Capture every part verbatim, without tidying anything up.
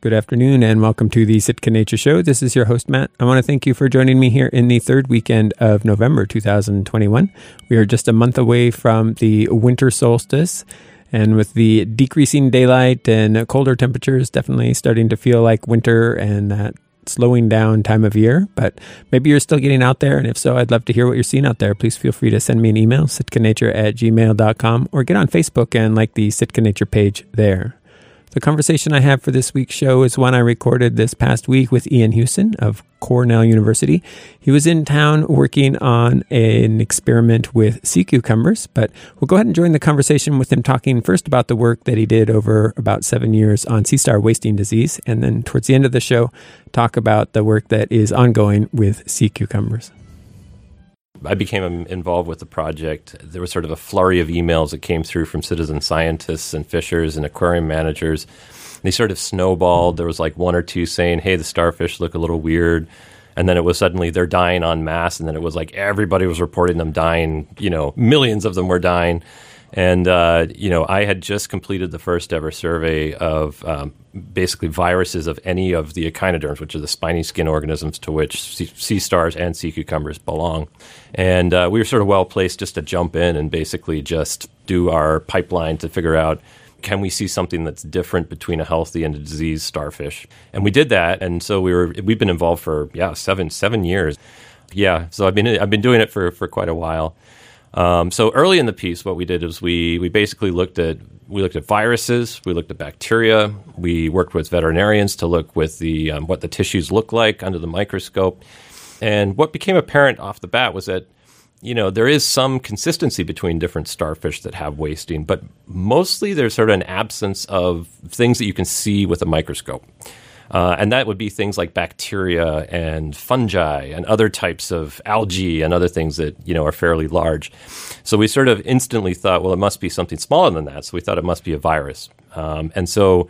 Good afternoon and welcome to the Sitka Nature Show. This is your host, Matt. I want to thank you for joining me here in the third weekend of November two thousand twenty-one. We are just a month away from the winter solstice, and with the decreasing daylight and colder temperatures, definitely starting to feel like winter and that slowing down time of year. But maybe you're still getting out there, and if so, I'd love to hear what you're seeing out there. Please feel free to send me an email, sitka nature at gmail dot com, or get on Facebook and like the Sitka Nature page there. The conversation I have for this week's show is one I recorded this past week with Ian Hewson of Cornell University. He was in town working on an experiment with sea cucumbers, but we'll go ahead and join the conversation with him talking first about the work that he did over about seven years on sea star wasting disease, and then towards the end of the show, talk about the work that is ongoing with sea cucumbers. I became involved with the project. There was sort of a flurry of emails that came through from citizen scientists and fishers and aquarium managers. And they sort of snowballed. There was like one or two saying, hey, the starfish look a little weird. And then it was suddenly they're dying en masse. And then it was like everybody was reporting them dying. You know, millions of them were dying. And, uh, you know, I had just completed the first ever survey of um, basically viruses of any of the echinoderms, which are the spiny skin organisms to which sea, sea stars and sea cucumbers belong. And uh, we were sort of well placed just to jump in and basically just do our pipeline to figure out, can we see something that's different between a healthy and a diseased starfish? And we did that. And so we were, we've been involved for, yeah, seven, seven years. Yeah. So I've been, I've been doing it for, for quite a while. Um, so early in the piece, what we did is we we basically looked at we looked at viruses, we looked at bacteria, we worked with veterinarians to look with the um, what the tissues look like under the microscope, and what became apparent off the bat was that you know there is some consistency between different starfish that have wasting, but mostly there's sort of an absence of things that you can see with a microscope. Uh, and that would be things like bacteria and fungi and other types of algae and other things that, you know, are fairly large. So we sort of instantly thought, well, it must be something smaller than that. So we thought it must be a virus. Um, and so,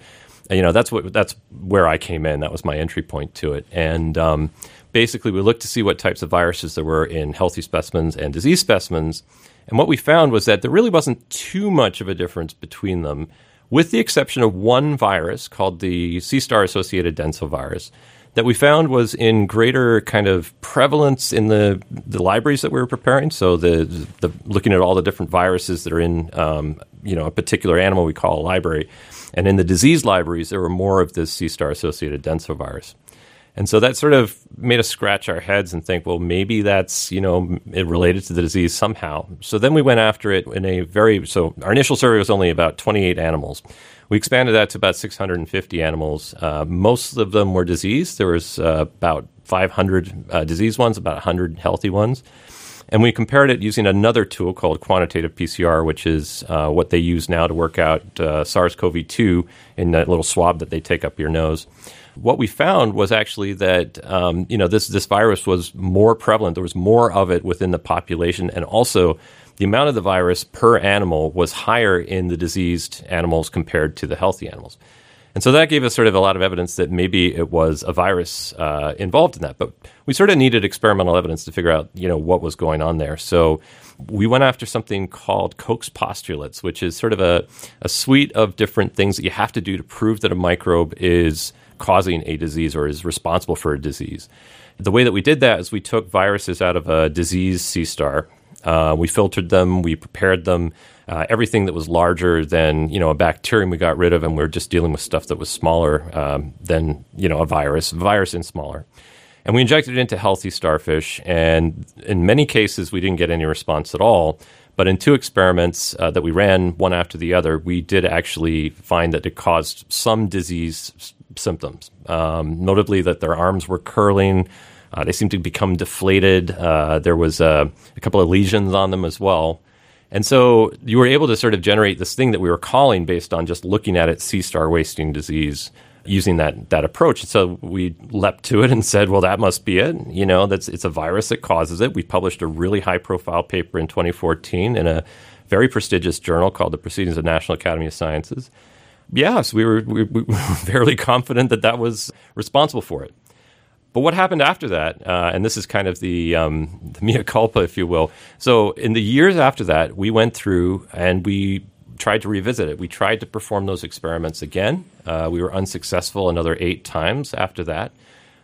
you know, that's what that's where I came in. That was my entry point to it. And um, basically, we looked to see what types of viruses there were in healthy specimens and disease specimens. And what we found was that there really wasn't too much of a difference between them, with the exception of one virus called the sea star-associated densovirus that we found was in greater kind of prevalence in the, the libraries that we were preparing. So the, the looking at all the different viruses that are in um, you know a particular animal we call a library, and in the disease libraries there were more of this sea star-associated densovirus. And so that sort of made us scratch our heads and think, well, maybe that's, you know, it related to the disease somehow. So then we went after it in a very, so our initial survey was only about twenty-eight animals. We expanded that to about six hundred fifty animals. Uh, most of them were diseased. There was uh, about five hundred uh, diseased ones, about one hundred healthy ones. And we compared it using another tool called quantitative P C R, which is uh, what they use now to work out uh, SARS-C o V two in that little swab that they take up your nose. What we found was actually that um, you know this this virus was more prevalent. There was more of it within the population, and also the amount of the virus per animal was higher in the diseased animals compared to the healthy animals. And so that gave us sort of a lot of evidence that maybe it was a virus uh, involved in that. But we sort of needed experimental evidence to figure out, you know, what was going on there. So we went after something called Koch's postulates, which is sort of a, a suite of different things that you have to do to prove that a microbe is causing a disease or is responsible for a disease. The way that we did that is we took viruses out of a diseased sea star. Uh, we filtered them, we prepared them. Uh, everything that was larger than, you know, a bacterium we got rid of, and we were just dealing with stuff that was smaller um, than, you know, a virus, virus and smaller. And we injected it into healthy starfish, and in many cases, we didn't get any response at all. But in two experiments uh, that we ran, one after the other, we did actually find that it caused some disease s- symptoms, um, notably that their arms were curling. Uh, they seemed to become deflated. Uh, there was uh, a couple of lesions on them as well. And so you were able to sort of generate this thing that we were calling based on just looking at it, sea star wasting disease, using that that approach. So we leapt to it and said, well, that must be it. You know, that's it's a virus that causes it. We published a really high-profile paper in twenty fourteen in a very prestigious journal called the Proceedings of the National Academy of Sciences. Yeah, so we were, we, we were fairly confident that that was responsible for it. But what happened after that, uh, and this is kind of the, um, the mea culpa, if you will. So in the years after that, we went through and we tried to revisit it. We tried to perform those experiments again. Uh, we were unsuccessful another eight times after that.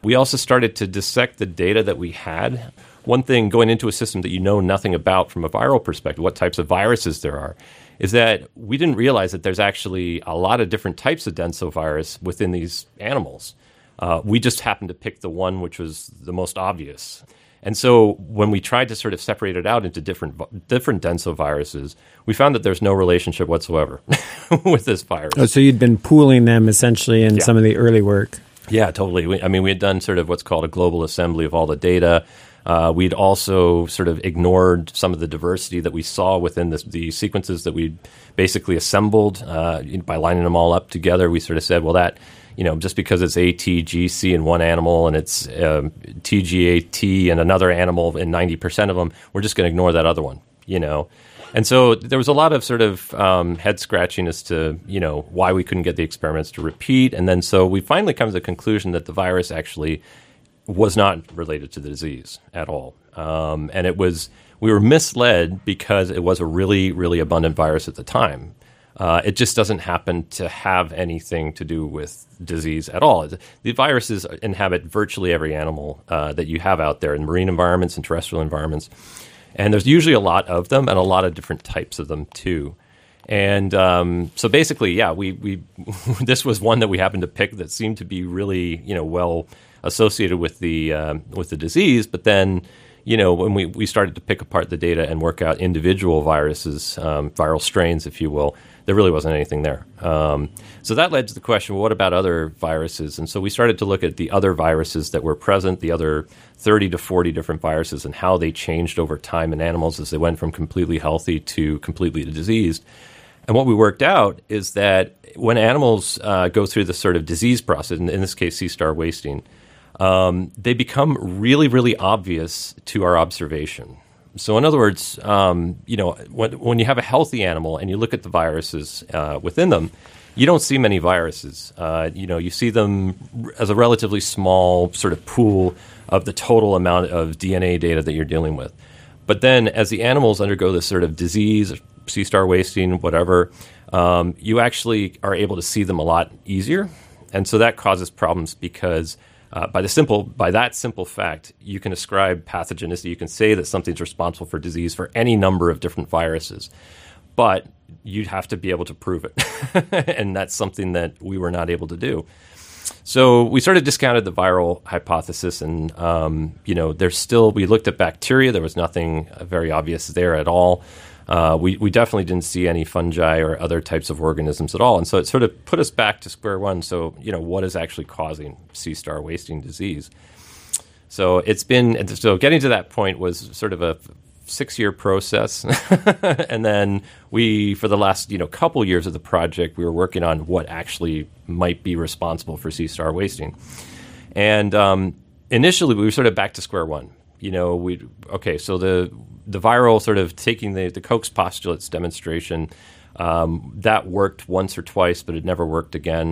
We also started to dissect the data that we had. One thing going into a system that you know nothing about from a viral perspective, what types of viruses there are, is that we didn't realize that there's actually a lot of different types of densovirus within these animals. Uh, we just happened to pick the one which was the most obvious. And so when we tried to sort of separate it out into different different densoviruses, we found that there's no relationship whatsoever with this virus. Oh, so you'd been pooling them essentially in yeah. some of the early work. Yeah, totally. We, I mean, we had done sort of what's called a global assembly of all the data. Uh, we'd also sort of ignored some of the diversity that we saw within this, the sequences that we basically assembled uh, by lining them all up together. We sort of said, well, that, you know, just because it's A T G C in one animal and it's um, T G A T in another animal in ninety percent of them, we're just going to ignore that other one, you know. And so there was a lot of sort of um, head scratching as to, you know, why we couldn't get the experiments to repeat. And then so we finally come to the conclusion that the virus actually was not related to the disease at all. Um, and it was, we were misled because it was a really, really abundant virus at the time. Uh, it just doesn't happen to have anything to do with disease at all. The viruses inhabit virtually every animal uh, that you have out there in marine environments and terrestrial environments. And there's usually a lot of them and a lot of different types of them, too. And um, so basically, yeah, we we this was one that we happened to pick that seemed to be really, you know, well associated with the uh, with the disease. But then, you know, when we, we started to pick apart the data and work out individual viruses, um, viral strains, if you will, there really wasn't anything there. Um, so that led to the question, well, what about other viruses? And so we started to look at the other viruses that were present, the other thirty to forty different viruses and how they changed over time in animals as they went from completely healthy to completely diseased. And what we worked out is that when animals uh, go through the sort of disease process, in, in this case, sea star wasting, um, they become really, really obvious to our observation. So in other words, um, you know, when, when you have a healthy animal and you look at the viruses uh, within them, you don't see many viruses. Uh, you know, you see them as a relatively small sort of pool of the total amount of D N A data that you're dealing with. But then as the animals undergo this sort of disease, sea star wasting, whatever, um, you actually are able to see them a lot easier. And so that causes problems because Uh, by the simple, by that simple fact, you can ascribe pathogenicity. You can say that something's responsible for disease for any number of different viruses, but you'd have to be able to prove it, and that's something that we were not able to do. So we sort of discounted the viral hypothesis, and um, you know, there's still. We looked at bacteria. There was nothing very obvious there at all. Uh, we we definitely didn't see any fungi or other types of organisms at all, and so it sort of put us back to square one. So you know, what is actually causing sea star wasting disease? So it's been so getting to that point was sort of a six year process, and then we for the last you know couple years of the project we were working on what actually might be responsible for sea star wasting, and um, initially we were sort of back to square one. You know, we okay, so the the viral sort of taking the, the Koch's postulates demonstration, um, that worked once or twice, but it never worked again.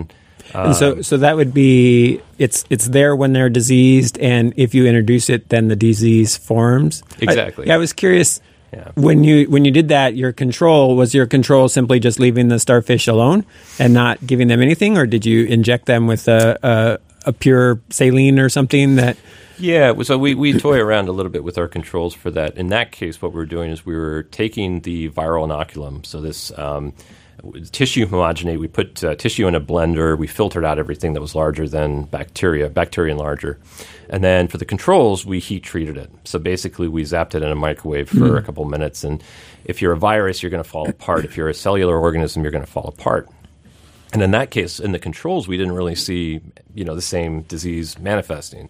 Um, and so so that would be, it's it's there when they're diseased, and if you introduce it, then the disease forms? Exactly. I, yeah, I was curious, yeah. when you when you did that, your control, was your control simply just leaving the starfish alone and not giving them anything, or did you inject them with a, a, a pure saline or something that... Yeah, so we, we toy around a little bit with our controls for that. In that case, what we were doing is we were taking the viral inoculum, so this um, tissue homogenate. We put uh, tissue in a blender. We filtered out everything that was larger than bacteria, bacteria and larger. And then for the controls, we heat treated it. So basically, we zapped it in a microwave for mm-hmm. a couple minutes. And if you're a virus, you're going to fall apart. If you're a cellular organism, you're going to fall apart. And in that case, in the controls, we didn't really see you know the same disease manifesting.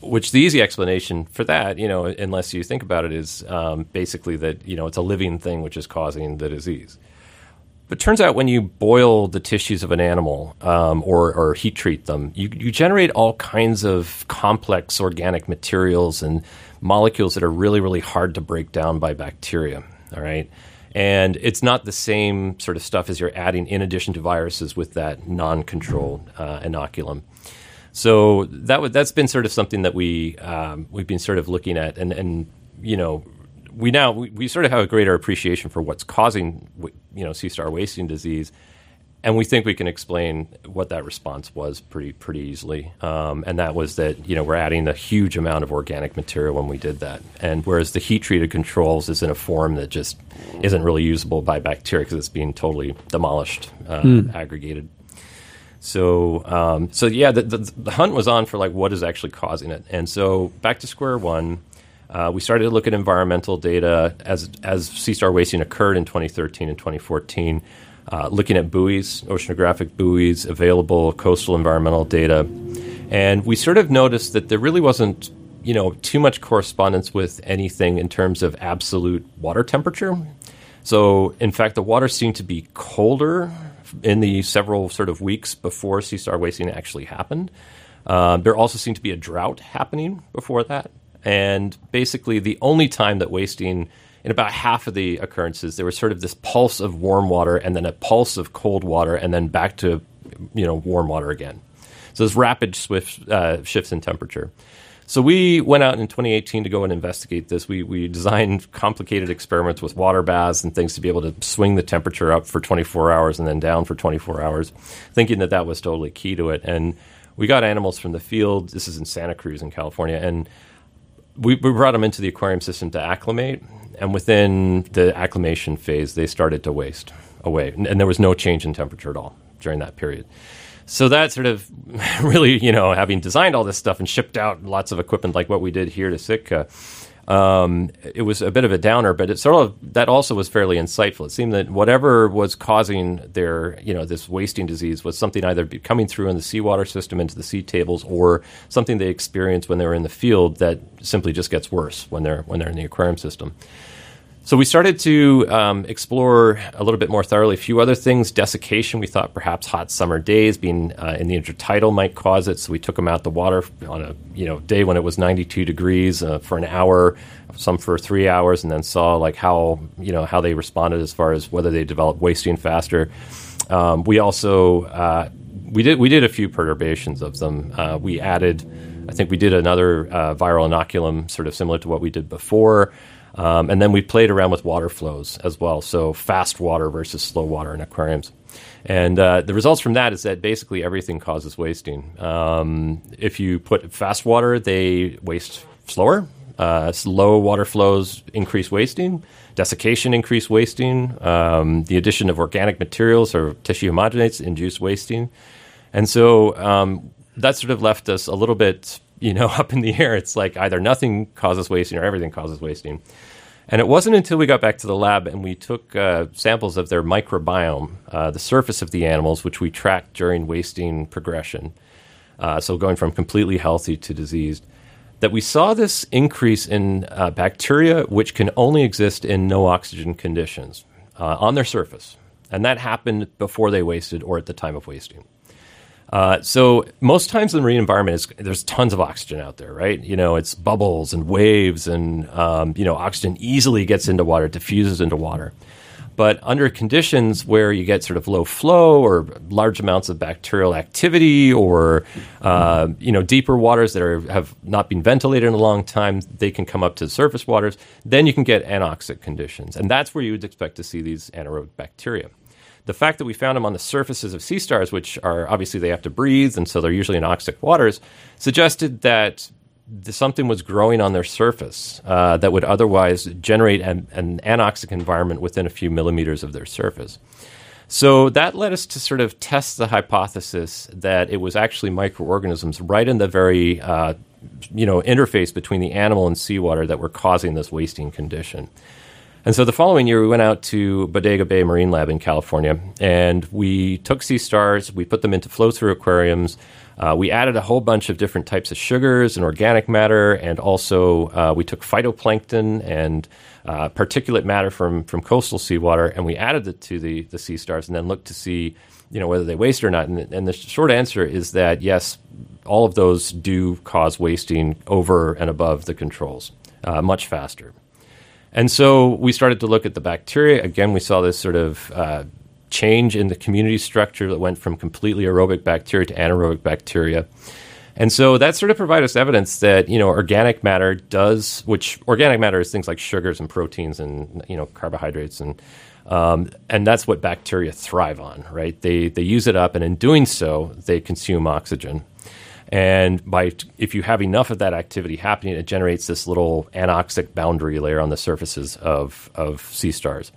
Which the easy explanation for that, you know, unless you think about it, is um, basically that, you know, it's a living thing which is causing the disease. But it turns out when you boil the tissues of an animal um, or, or heat treat them, you, you generate all kinds of complex organic materials and molecules that are really, really hard to break down by bacteria, all right? And it's not the same sort of stuff as you're adding in addition to viruses with that non-controlled uh, inoculum. So that w- that's been sort of something that we um, we've been sort of looking at, and, and you know we now we, we sort of have a greater appreciation for what's causing, you know, sea star wasting disease, and we think we can explain what that response was pretty pretty easily. Um, and that was that, you know, we're adding a huge amount of organic material when we did that. And whereas the heat-treated controls is in a form that just isn't really usable by bacteria because it's being totally demolished, uh, mm. aggregated. So, um, so yeah, the, the, the hunt was on for, like, what is actually causing it. And so back to square one, uh, we started to look at environmental data as as sea star wasting occurred in twenty thirteen and twenty fourteen, uh, looking at buoys, oceanographic buoys, available coastal environmental data. And we sort of noticed that there really wasn't, you know, too much correspondence with anything in terms of absolute water temperature. So, in fact, the water seemed to be colder in the several sort of weeks before sea star wasting actually happened. Uh, there also seemed to be a drought happening before that. And basically the only time that wasting, in about half of the occurrences, there was sort of this pulse of warm water and then a pulse of cold water and then back to, you know, warm water again. So this rapid swift uh, shifts in temperature. So we went out in twenty eighteen to go and investigate this. We we designed complicated experiments with water baths and things to be able to swing the temperature up for twenty-four hours and then down for twenty-four hours, thinking that that was totally key to it. And we got animals from the field. This is in Santa Cruz in California. And we, we brought them into the aquarium system to acclimate. And within the acclimation phase, they started to waste away. And, and there was no change in temperature at all during that period. So that sort of really, you know, having designed all this stuff and shipped out lots of equipment like what we did here to Sitka, um, it was a bit of a downer, but it sort of, that also was fairly insightful. It seemed that whatever was causing their, you know, this wasting disease was something either coming through in the seawater system into the sea tables or something they experienced when they were in the field that simply just gets worse when they're when they're in the aquarium system. So we started to um, explore a little bit more thoroughly a few other things. Desiccation, we thought perhaps hot summer days being uh, in the intertidal might cause it. So we took them out the water on a you know day when it was ninety-two degrees uh, for an hour, some for three hours, and then saw like how you know how they responded as far as whether they developed wasting faster. Um, we also uh, we did we did a few perturbations of them. Uh, we added, I think we did another uh, viral inoculum sort of similar to what we did before. Um, and then we played around with water flows as well, so fast water versus slow water in aquariums. And uh, the results from that is that basically everything causes wasting. Um, if you put fast water, they waste slower. Uh, slow water flows increase wasting. Desiccation increase wasting. Um, the addition of organic materials or tissue homogenates induce wasting. And so um, that sort of left us a little bit... you know, up in the air. It's like either nothing causes wasting or everything causes wasting. And it wasn't until we got back to the lab and we took uh, samples of their microbiome, uh, the surface of the animals, which we tracked during wasting progression. Uh, so going from completely healthy to diseased, that we saw this increase in uh, bacteria, which can only exist in no oxygen conditions uh, on their surface. And that happened before they wasted or at the time of wasting. Uh, so most times in the marine environment, is, there's tons of oxygen out there, right? You know, it's bubbles and waves and, um, you know, oxygen easily gets into water, diffuses into water. But under conditions where you get sort of low flow or large amounts of bacterial activity or, uh, you know, deeper waters that are, have not been ventilated in a long time, they can come up to the surface waters. Then you can get anoxic conditions. And that's where you would expect to see these anaerobic bacteria. The fact that we found them on the surfaces of sea stars, which are obviously they have to breathe, and so they're usually in oxic waters, suggested that something was growing on their surface uh, that would otherwise generate an, an anoxic environment within a few millimeters of their surface. So that led us to sort of test the hypothesis that it was actually microorganisms right in the very uh, you know interface between the animal and seawater that were causing this wasting condition. And so the following year, we went out to Bodega Bay Marine Lab in California, and we took sea stars, we put them into flow-through aquariums, uh, we added a whole bunch of different types of sugars and organic matter, and also uh, we took phytoplankton and uh, particulate matter from, from coastal seawater, and we added it to the, the sea stars and then looked to see you know, whether they waste or not. And, and the short answer is that, yes, all of those do cause wasting over and above the controls, uh, much faster. And so we started to look at the bacteria. Again, we saw this sort of uh, change in the community structure that went from completely aerobic bacteria to anaerobic bacteria. And so that sort of provides us evidence that, you know, organic matter does, which organic matter is things like sugars and proteins and, you know, carbohydrates and, um, and that's what bacteria thrive on, right? They, they use it up, and in doing so, they consume oxygen. And by if you have enough of that activity happening, it generates this little anoxic boundary layer on the surfaces of, of sea stars.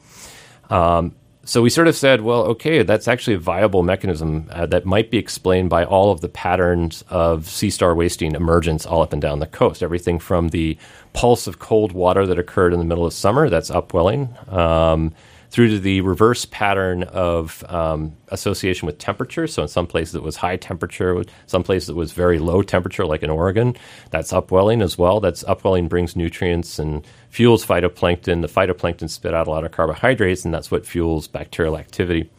Um, so we sort of said, well, okay, that's actually a viable mechanism uh, that might be explained by all of the patterns of sea star wasting emergence all up and down the coast. Everything from the pulse of cold water that occurred in the middle of summer, that's upwelling, um, through to the reverse pattern of um, association with temperature. So in some places it was high temperature, some places it was very low temperature, like in Oregon. That's upwelling as well. That's upwelling brings nutrients and fuels phytoplankton. The phytoplankton spit out a lot of carbohydrates, and that's what fuels bacterial activity.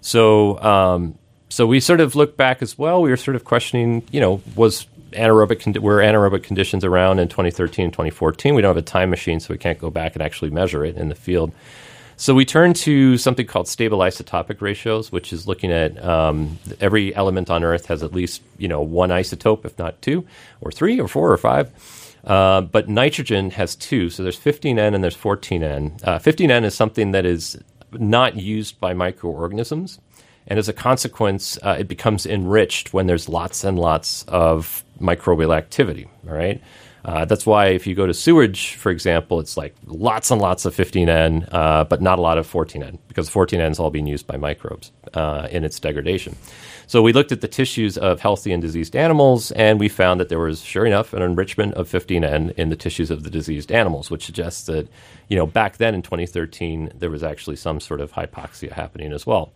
So um, so we sort of looked back as well. We were sort of questioning, you know, was anaerobic condi- were anaerobic conditions around in twenty thirteen, twenty fourteen? We don't have a time machine, so we can't go back and actually measure it in the field. So we turn to something called stable isotopic ratios, which is looking at um, every element on Earth has at least, you know, one isotope, if not two, or three, or four, or five. Uh, but nitrogen has two. So there's fifteen N and there's fourteen N. Uh, fifteen N is something that is not used by microorganisms. And as a consequence, uh, it becomes enriched when there's lots and lots of microbial activity, all right? Uh, that's why if you go to sewage, for example, it's like lots and lots of fifteen N, uh, but not a lot of fourteen N, because fourteen N is all being used by microbes uh, in its degradation. So we looked at the tissues of healthy and diseased animals, and we found that there was, sure enough, an enrichment of fifteen N in the tissues of the diseased animals, which suggests that, you know, back then in twenty thirteen, there was actually some sort of hypoxia happening as well.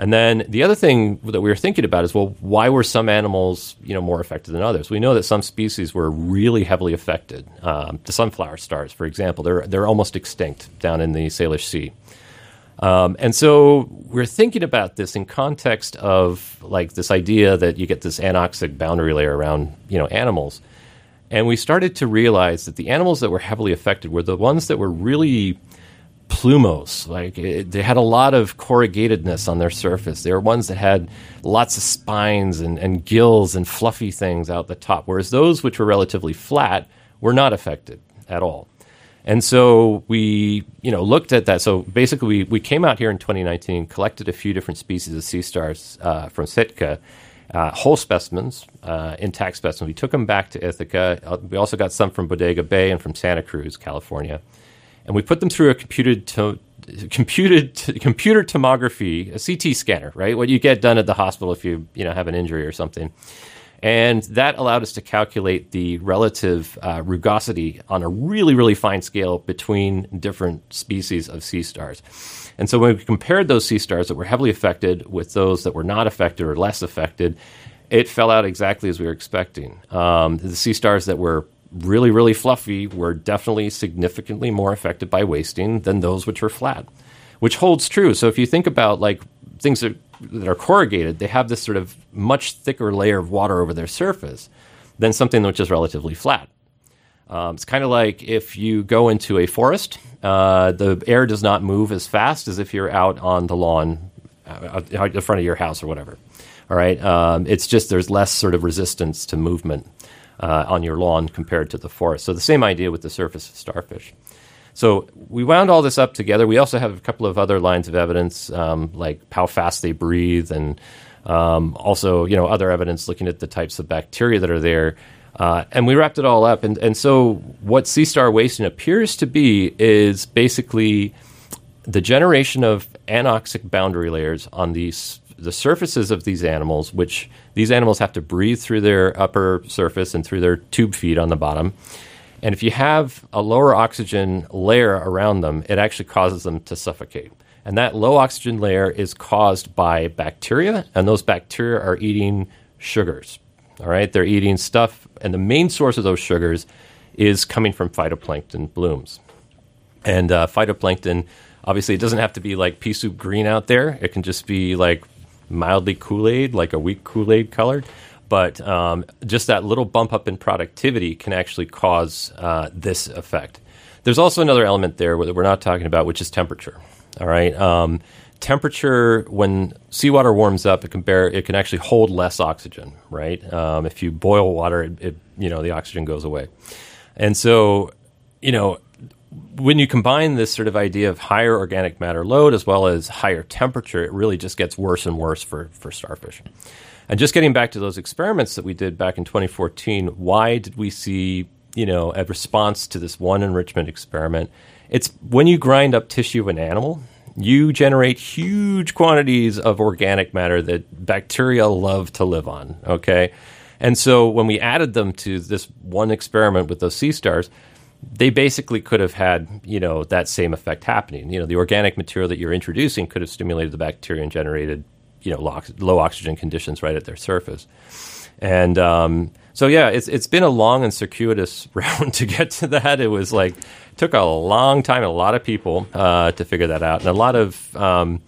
And then the other thing that we were thinking about is, well, why were some animals, you know, more affected than others? We know that some species were really heavily affected. Um, the sunflower stars, for example, they're they're almost extinct down in the Salish Sea. Um, and so we're thinking about this in context of like this idea that you get this anoxic boundary layer around, you know, animals. And we started to realize that the animals that were heavily affected were the ones that were really plumose, like it, they had a lot of corrugatedness on their surface. They were ones that had lots of spines and, and gills and fluffy things out the top, whereas those which were relatively flat were not affected at all. And so we, you know, looked at that. So basically, we, we came out here in twenty nineteen, collected a few different species of sea stars uh, from Sitka, uh, whole specimens, uh, intact specimens. We took them back to Ithaca. Uh, we also got some from Bodega Bay and from Santa Cruz, California. And we put them through a computed to, computed to, computer tomography, a C T scanner, right? What you get done at the hospital if you you know have an injury or something. And that allowed us to calculate the relative uh, rugosity on a really, really fine scale between different species of sea stars. And so when we compared those sea stars that were heavily affected with those that were not affected or less affected, it fell out exactly as we were expecting. Um, the sea stars that were really, really fluffy were definitely significantly more affected by wasting than those which are flat, which holds true. So if you think about like things that, that are corrugated, they have this sort of much thicker layer of water over their surface than something which is relatively flat. Um, it's kind of like if you go into a forest, uh, the air does not move as fast as if you're out on the lawn uh, out in front of your house or whatever. All right. Um, it's just there's less sort of resistance to movement Uh, on your lawn compared to the forest. So the same idea with the surface of starfish. So we wound all this up together. We also have a couple of other lines of evidence, um, like how fast they breathe, and um, also, you know, other evidence looking at the types of bacteria that are there. Uh, and we wrapped it all up. And, and so what sea star wasting appears to be is basically the generation of anoxic boundary layers on these the surfaces of these animals, which these animals have to breathe through their upper surface and through their tube feed on the bottom. And if you have a lower oxygen layer around them, it actually causes them to suffocate. And that low oxygen layer is caused by bacteria, and those bacteria are eating sugars. All right, they're eating stuff, and the main source of those sugars is coming from phytoplankton blooms. And uh, phytoplankton, obviously, it doesn't have to be like pea soup green out there. It can just be like mildly Kool-Aid, like a weak Kool-Aid colored, but um, just that little bump up in productivity can actually cause uh, this effect. There's also another element there that we're not talking about, which is temperature. All right, um, temperature, when seawater warms up, it can bear, it can actually hold less oxygen, right? Um, if you boil water, it, it, you know, the oxygen goes away. And so, you know, when you combine this sort of idea of higher organic matter load as well as higher temperature, it really just gets worse and worse for, for starfish. And just getting back to those experiments that we did back in twenty fourteen, why did we see, you know, a response to this one enrichment experiment? It's when you grind up tissue of an animal, you generate huge quantities of organic matter that bacteria love to live on, okay? And so when we added them to this one experiment with those sea stars, they basically could have had, you know, that same effect happening. You know, the organic material that you're introducing could have stimulated the bacteria and generated, you know, low, low oxygen conditions right at their surface. And um, so, yeah, it's it's been a long and circuitous round to get to that. It was like, took a long time, a lot of people uh, to figure that out, and a lot of um,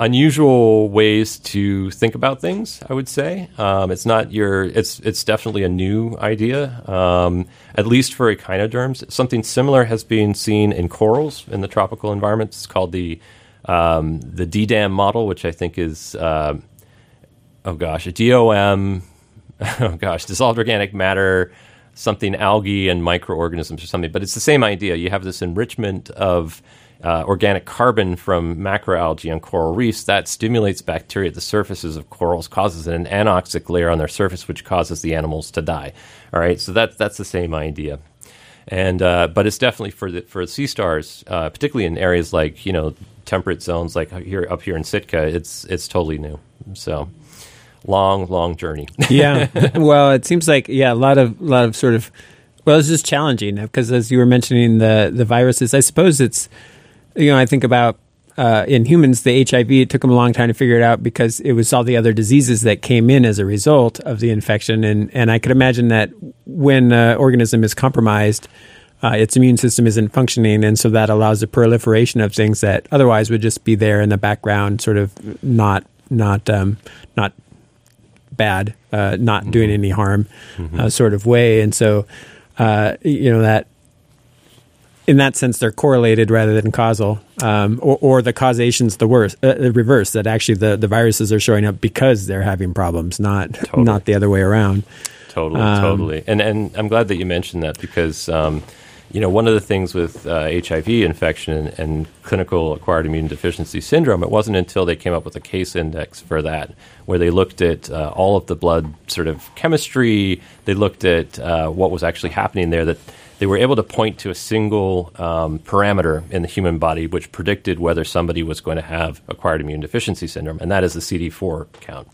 unusual ways to think about things, I would say. Um, it's not your, it's it's definitely a new idea, um, at least for echinoderms. Something similar has been seen in corals in the tropical environments. It's called the Um, the D DAM model, which I think is, uh, oh gosh, a D O M, oh gosh, dissolved organic matter, something algae and microorganisms or something. But it's the same idea. You have this enrichment of uh, organic carbon from macroalgae on coral reefs. That stimulates bacteria at the surfaces of corals, causes an anoxic layer on their surface, which causes the animals to die. All right, so that, that's the same idea. And uh, but it's definitely for the, for sea stars, uh, particularly in areas like, you know, temperate zones like here up here in Sitka. It's it's totally new. So long, long journey. Yeah. Well, it seems like yeah, a lot of lot of sort of well, it's just challenging because as you were mentioning the the viruses, I suppose it's you know I think about uh, in humans the H I V. It took them a long time to figure it out because it was all the other diseases that came in as a result of the infection, and and I could imagine that. When an uh, organism is compromised, uh, its immune system isn't functioning, and so that allows the proliferation of things that otherwise would just be there in the background, sort of not not um, not bad, uh, not mm-hmm. doing any harm, mm-hmm. uh, sort of way. And so, uh, you know that in that sense, they're correlated rather than causal, um, or, or the causation's the worst, uh, the reverse. That actually the, the viruses are showing up because they're having problems, not totally. Not the other way around. Totally, um, totally. And and I'm glad that you mentioned that because, um, you know, one of the things with uh, H I V infection and, and clinical acquired immune deficiency syndrome, it wasn't until they came up with a case index for that where they looked at uh, all of the blood sort of chemistry. They looked at uh, what was actually happening there, that they were able to point to a single um, parameter in the human body which predicted whether somebody was going to have acquired immune deficiency syndrome, and that is the C D four count.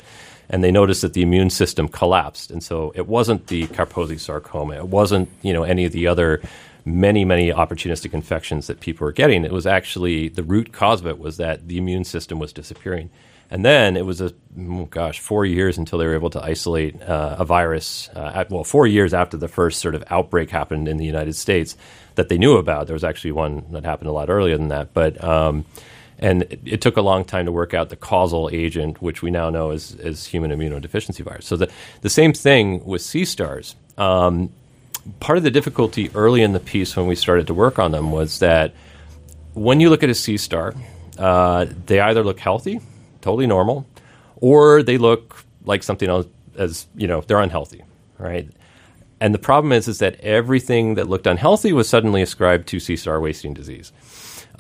And they noticed that the immune system collapsed. And so it wasn't the Kaposi sarcoma. It wasn't, you know, any of the other many, many opportunistic infections that people were getting. It was actually the root cause of it was that the immune system was disappearing. And then it was, a, oh gosh, four years until they were able to isolate uh, a virus. Uh, at, well, four years after the first sort of outbreak happened in the United States that they knew about. There was actually one that happened a lot earlier than that. But um And it took a long time to work out the causal agent, which we now know is, is human immunodeficiency virus. So the, the same thing with sea stars. Um, part of the difficulty early in the piece when we started to work on them was that when you look at a sea star, uh, they either look healthy, totally normal, or they look like something else as, you know, they're unhealthy, right? And the problem is, is that everything that looked unhealthy was suddenly ascribed to sea star wasting disease.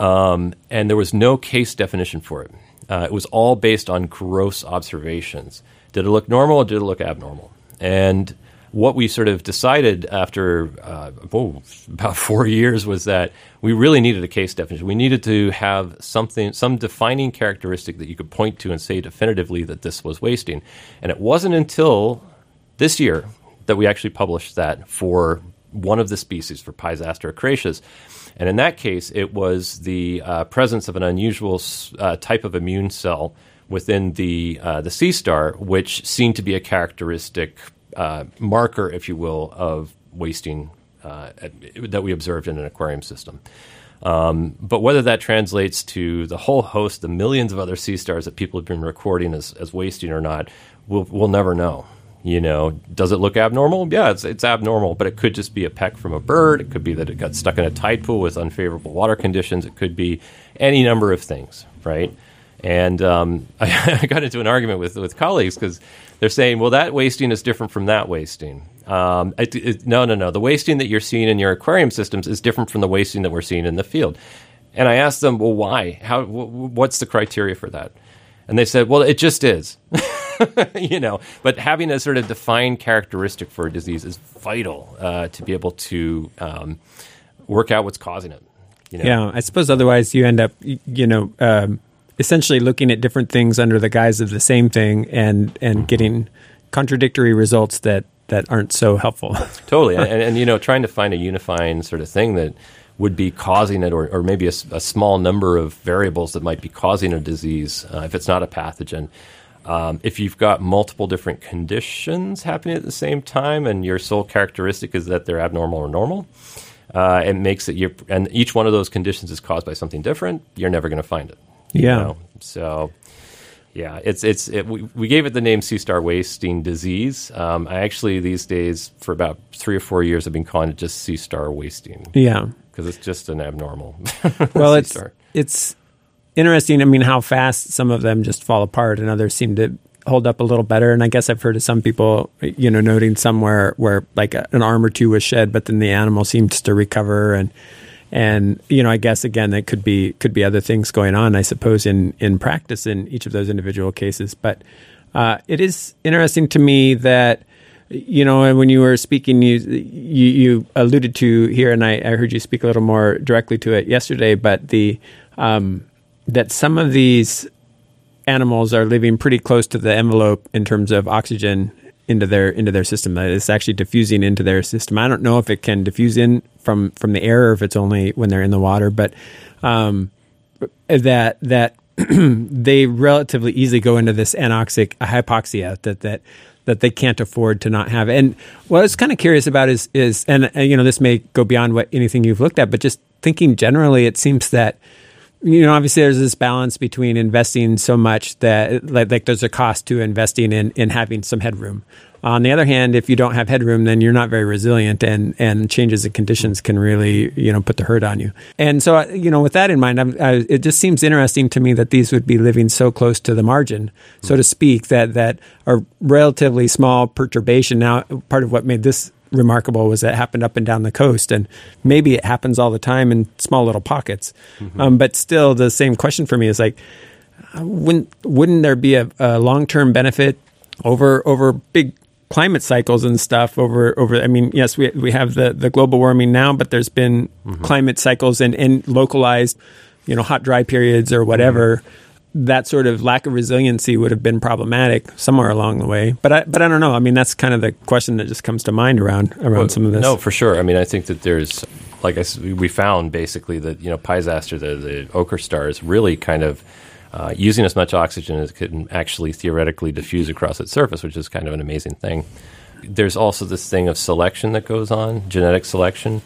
Um, and there was no case definition for it. Uh, it was all based on gross observations. Did it look normal or did it look abnormal? And what we sort of decided after uh, oh, about four years was that we really needed a case definition. We needed to have something, some defining characteristic that you could point to and say definitively that this was wasting. And it wasn't until this year that we actually published that for one of the species, for Pisaster ochraceus. And in that case, it was the uh, presence of an unusual uh, type of immune cell within the uh, the sea star, which seemed to be a characteristic uh, marker, if you will, of wasting uh, that we observed in an aquarium system. Um, but whether that translates to the whole host, the millions of other sea stars that people have been recording as, as wasting or not, we'll, we'll never know. You know, does it look abnormal? Yeah, it's it's abnormal, but it could just be a peck from a bird. It could be that it got stuck in a tide pool with unfavorable water conditions. It could be any number of things, right? And um, I, I got into an argument with, with colleagues because they're saying, well, that wasting is different from that wasting. Um, it, it, no, no, no. The wasting that you're seeing in your aquarium systems is different from the wasting that we're seeing in the field. And I asked them, well, why? How? W- what's the criteria for that? And they said, well, it just is. you know, but having a sort of defined characteristic for a disease is vital uh, to be able to um, work out what's causing it. You know? Yeah, I suppose otherwise you end up, you know, um, essentially looking at different things under the guise of the same thing and, and mm-hmm. getting contradictory results that, that aren't so helpful. Totally. And, and, you know, trying to find a unifying sort of thing that would be causing it, or, or maybe a, a small number of variables that might be causing a disease uh, if it's not a pathogen. Um, if you've got multiple different conditions happening at the same time and your sole characteristic is that they're abnormal or normal, uh, it makes it, you're, and each one of those conditions is caused by something different, you're never going to find it. Yeah. You know? So, yeah, it's, it's, it, we, we gave it the name sea star wasting disease. Um, I actually, these days, for about three or four years, I've been calling it just sea star wasting. Yeah. Because it's just an abnormal. Well, it's, it's, interesting, I mean, how fast some of them just fall apart and others seem to hold up a little better. And I guess I've heard of some people, you know, noting somewhere where like a, an arm or two was shed, but then the animal seems to recover. And, and you know, I guess, again, that could be could be other things going on, I suppose, in, in practice in each of those individual cases. But uh, it is interesting to me that, you know, and when you were speaking, you, you you alluded to here, and I, I heard you speak a little more directly to it yesterday, but the... Um, that some of these animals are living pretty close to the envelope in terms of oxygen into their into their system. That it's actually diffusing into their system. I don't know if it can diffuse in from, from the air or if it's only when they're in the water, but um, that that they relatively easily go into this anoxic hypoxia that that that they can't afford to not have. And what I was kind of curious about is is and, and you know, this may go beyond what anything you've looked at, but just thinking generally, it seems that, you know, obviously there's this balance between investing so much that like, like there's a cost to investing in, in having some headroom. On the other hand, if you don't have headroom, then you're not very resilient, and, and changes in conditions can really, you know, put the hurt on you. And so, you know, with that in mind, I'm, I, it just seems interesting to me that these would be living so close to the margin, so to speak, that, that a relatively small perturbation. Now, part of what made this remarkable was that it happened up and down the coast, and maybe it happens all the time in small little pockets. Mm-hmm. Um, but still, the same question for me is like, wouldn't wouldn't there be a, a long-term benefit over over big climate cycles and stuff? Over over, I mean, yes, we we have the, the global warming now, but there's been mm-hmm. climate cycles and, and localized, you know, hot dry periods or whatever. Mm-hmm. That sort of lack of resiliency would have been problematic somewhere along the way. But I, but I don't know. I mean, that's kind of the question that just comes to mind around around well, some of this. No, for sure. I mean, I think that there's, like I, we found basically that, you know, pisaster, the, the ochre stars, really kind of uh, using as much oxygen as it could actually theoretically diffuse across its surface, which is kind of an amazing thing. There's also this thing of selection that goes on, genetic selection.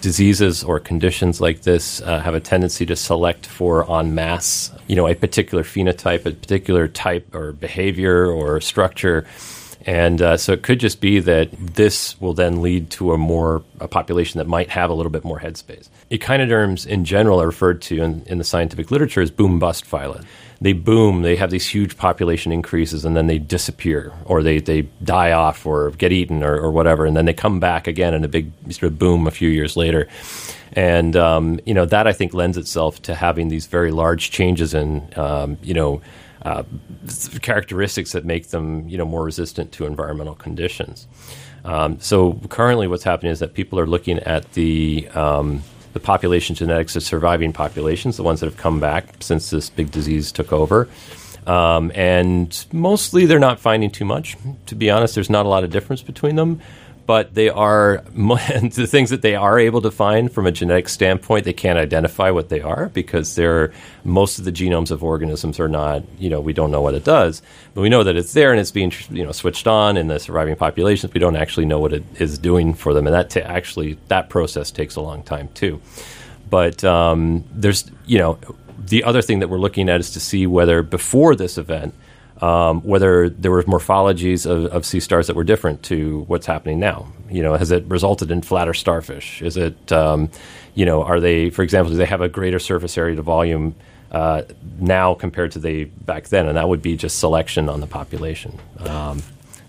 Diseases or conditions like this uh, have a tendency to select for en masse, you know, a particular phenotype, a particular type or behavior or structure. And uh, so it could just be that this will then lead to a more a population that might have a little bit more headspace. Echinoderms in general are referred to in, in the scientific literature as boom-bust phyla. They boom, they have these huge population increases, and then they disappear, or they, they die off or get eaten or, or whatever, and then they come back again in a big sort of boom a few years later. And, um, you know, that I think lends itself to having these very large changes in, um, you know, uh, characteristics that make them, you know, more resistant to environmental conditions. Um, so currently what's happening is that people are looking at the... Um, the population genetics of surviving populations, the ones that have come back since this big disease took over. Um, and mostly they're not finding too much. To be honest, there's not a lot of difference between them. But they are the things that they are able to find from a genetic standpoint, they can't identify what they are because they're, most of the genomes of organisms are not, you know, we don't know what it does. But we know that it's there and it's being, you know, switched on in the surviving populations. We don't actually know what it is doing for them. And that t- actually, that process takes a long time too. But um, there's, you know, the other thing that we're looking at is to see whether before this event, Um, whether there were morphologies of, of sea stars that were different to what's happening now. You know, has it resulted in flatter starfish? Is it, um, you know, are they, for example, do they have a greater surface area to volume uh, now compared to the back then, and that would be just selection on the population. Um,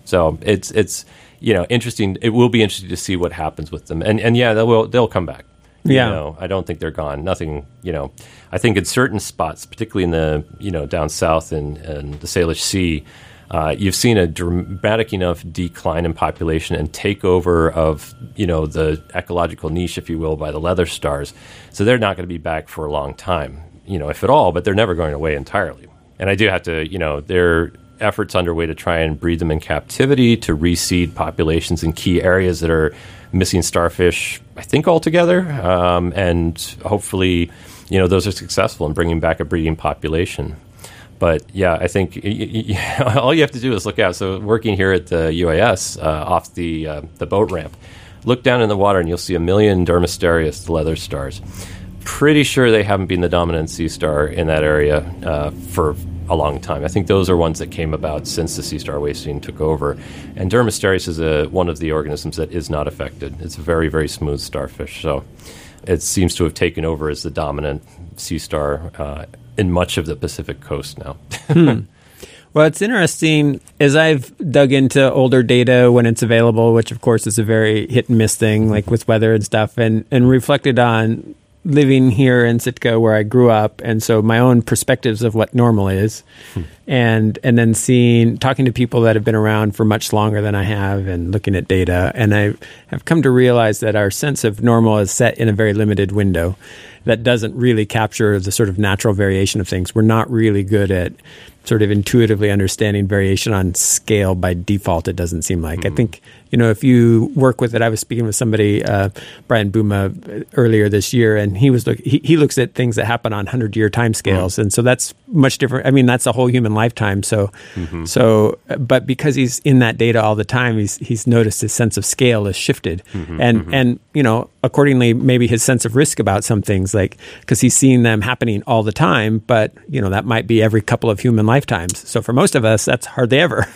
so it's it's you know interesting. It will be interesting to see what happens with them, and and yeah, they will they'll come back. Yeah, you know, I don't think they're gone. Nothing, you know. I think in certain spots, particularly in the you know down south and and the Salish Sea, uh, you've seen a dramatic enough decline in population and takeover of you know the ecological niche, if you will, by the leather stars. So they're not going to be back for a long time, you know, if at all. But they're never going away entirely. And I do have to, you know, there are efforts underway to try and breed them in captivity, to reseed populations in key areas that are missing starfish, I think, altogether. Um, and hopefully, you know, those are successful in bringing back a breeding population. But yeah, I think y- y- all you have to do is look out. So working here at the U A S uh, off the uh, the boat ramp, look down in the water and you'll see a million Dermasterius, the leather stars. Pretty sure they haven't been the dominant sea star in that area uh, for a long time. I think those are ones that came about since the sea star wasting took over. And Dermasterius is a, one of the organisms that is not affected. It's a very, very smooth starfish. So it seems to have taken over as the dominant sea star uh, in much of the Pacific coast now. hmm. Well, it's interesting, as I've dug into older data when it's available, which of course is a very hit and miss thing, like with weather and stuff, and, and reflected on living here in Sitka where I grew up, and so my own perspectives of what normal is, hmm. and and then seeing, talking to people that have been around for much longer than I have and looking at data, and I have come to realize that our sense of normal is set in a very limited window that doesn't really capture the sort of natural variation of things. We're not really good at sort of intuitively understanding variation on scale by default, it doesn't seem like. Mm-hmm. I think, you know, if you work with it, I was speaking with somebody, uh, Brian Buma, earlier this year, and he was look, he, he looks at things that happen on hundred-year timescales, mm-hmm. and so that's much different. I mean, that's a whole human lifetime. So, mm-hmm. so, but because he's in that data all the time, he's he's noticed his sense of scale has shifted, mm-hmm. and mm-hmm. and you know, accordingly, maybe his sense of risk about some things, like because he's seeing them happening all the time, but you know, that might be every couple of human lifetimes. So for most of us, that's hardly ever,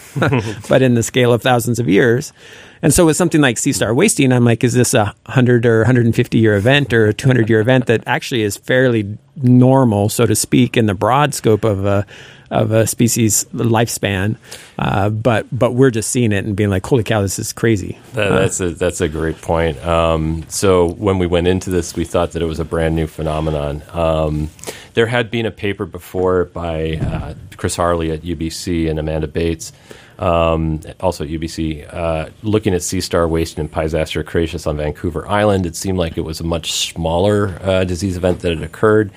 but in the scale of thousands of years. And so with something like sea star wasting, I'm like, is this a hundred or one hundred fifty year event or a two hundred year event that actually is fairly normal, so to speak, in the broad scope of a of a species lifespan? Uh, but but we're just seeing it and being like, holy cow, this is crazy. That, that's uh, a that's a great point. Um, so when we went into this, we thought that it was a brand new phenomenon. Um, there had been a paper before by uh, Chris Harley at U B C and Amanda Bates, um, also at U B C, uh, looking at sea star wasting and Pisaster ochraceus on Vancouver Island. It seemed like it was a much smaller uh, disease event that had occurred.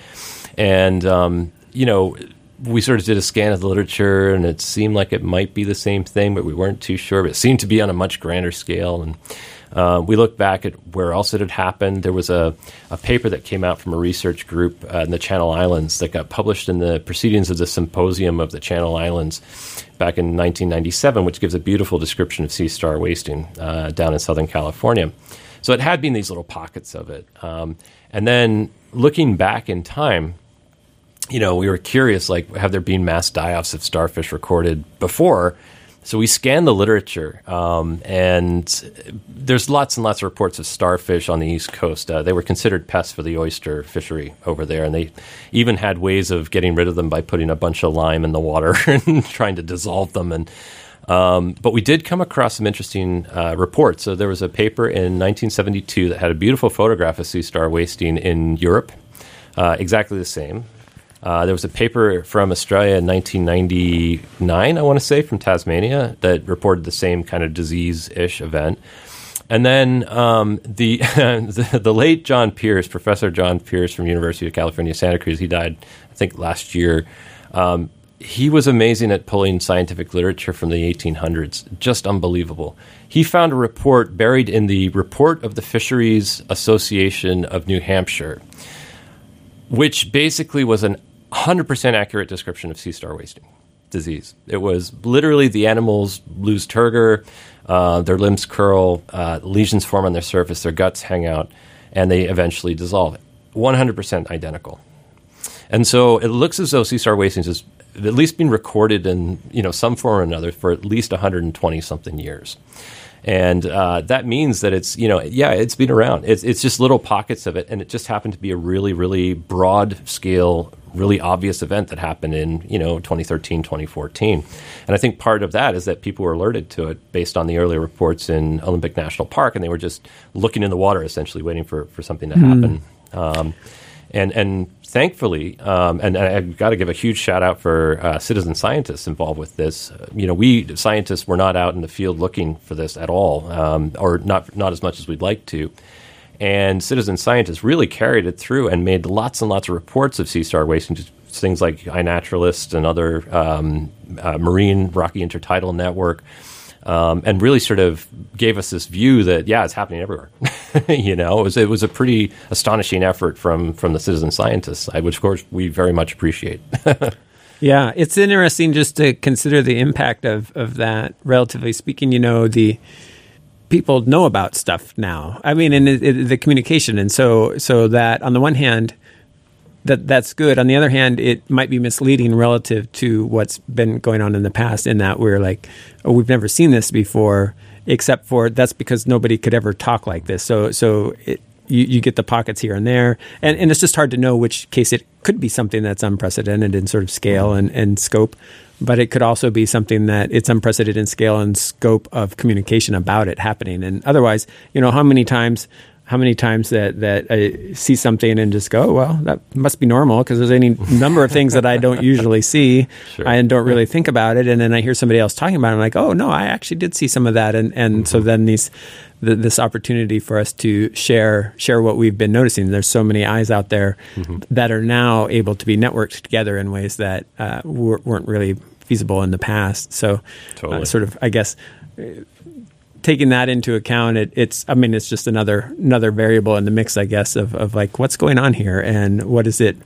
And, um, you know, we sort of did a scan of the literature, and it seemed like it might be the same thing, but we weren't too sure. But it seemed to be on a much grander scale. And uh, we looked back at where else it had happened. There was a, a paper that came out from a research group uh, in the Channel Islands that got published in the Proceedings of the Symposium of the Channel Islands back in nineteen ninety-seven, which gives a beautiful description of sea star wasting uh, down in Southern California. So it had been these little pockets of it. Um, and then looking back in time, you know, we were curious, like, have there been mass die-offs of starfish recorded before? So we scanned the literature, um, and there's lots and lots of reports of starfish on the East Coast. Uh, they were considered pests for the oyster fishery over there, and they even had ways of getting rid of them by putting a bunch of lime in the water and trying to dissolve them. And um, but we did come across some interesting uh, reports. So there was a paper in nineteen seventy-two that had a beautiful photograph of sea star wasting in Europe, uh, exactly the same. Uh, there was a paper from Australia in nineteen ninety-nine, I want to say, from Tasmania, that reported the same kind of disease-ish event. And then um, the, the the late John Pierce, Professor John Pierce from University of California, Santa Cruz, he died, I think, last year. Um, he was amazing at pulling scientific literature from the eighteen hundreds, just unbelievable. He found a report buried in the Report of the Fisheries Association of New Hampshire, which basically was an one hundred percent accurate description of sea star wasting disease. It was literally the animals lose turgor, uh, their limbs curl, uh, lesions form on their surface, their guts hang out, and they eventually dissolve. one hundred percent identical. And so it looks as though sea star wasting has at least been recorded in, you know, some form or another for at least one hundred twenty-something years. And uh, that means that it's, you know, yeah, it's been around. It's, it's just little pockets of it, and it just happened to be a really, really broad-scale really obvious event that happened in, you know, twenty thirteen, twenty fourteen. And I think part of that is that people were alerted to it based on the earlier reports in Olympic National Park, and they were just looking in the water, essentially waiting for, for something to happen. Mm. Um, and and thankfully, um, and, and I've got to give a huge shout out for uh, citizen scientists involved with this. You know, we scientists were not out in the field looking for this at all, um, or not not as much as we'd like to. And citizen scientists really carried it through and made lots and lots of reports of sea star wasting, things like iNaturalist and other um, uh, marine rocky intertidal network, um, and really sort of gave us this view that, yeah, it's happening everywhere. you know, it was, it was a pretty astonishing effort from, from the citizen scientists side, which, of course, we very much appreciate. Yeah, it's interesting just to consider the impact of, of that, relatively speaking. You know, the... people know about stuff now. I mean, and it, it, the communication. And so, so that on the one hand, that that's good. On the other hand, it might be misleading relative to what's been going on in the past, in that we're like, oh, we've never seen this before, except for that's because nobody could ever talk like this. So, so it, you, you get the pockets here and there. And, and it's just hard to know which case. It could be something that's unprecedented in sort of scale and, and scope. But it could also be something that it's unprecedented in scale and scope of communication about it happening. And otherwise, you know, how many times, how many times that, that I see something and just go, oh, well, that must be normal, because there's any number of things that I don't usually see. Sure. And don't really think about it. And then I hear somebody else talking about it. I'm like, oh, no, I actually did see some of that. And, and mm-hmm. so then these, the, this opportunity for us to share, share what we've been noticing. There's so many eyes out there mm-hmm. that are now able to be networked together in ways that uh, weren't really feasible in the past. So totally. uh, sort of, I guess, uh, taking that into account, it, it's, I mean, it's just another, another variable in the mix, I guess, of, of like, what's going on here and what is it,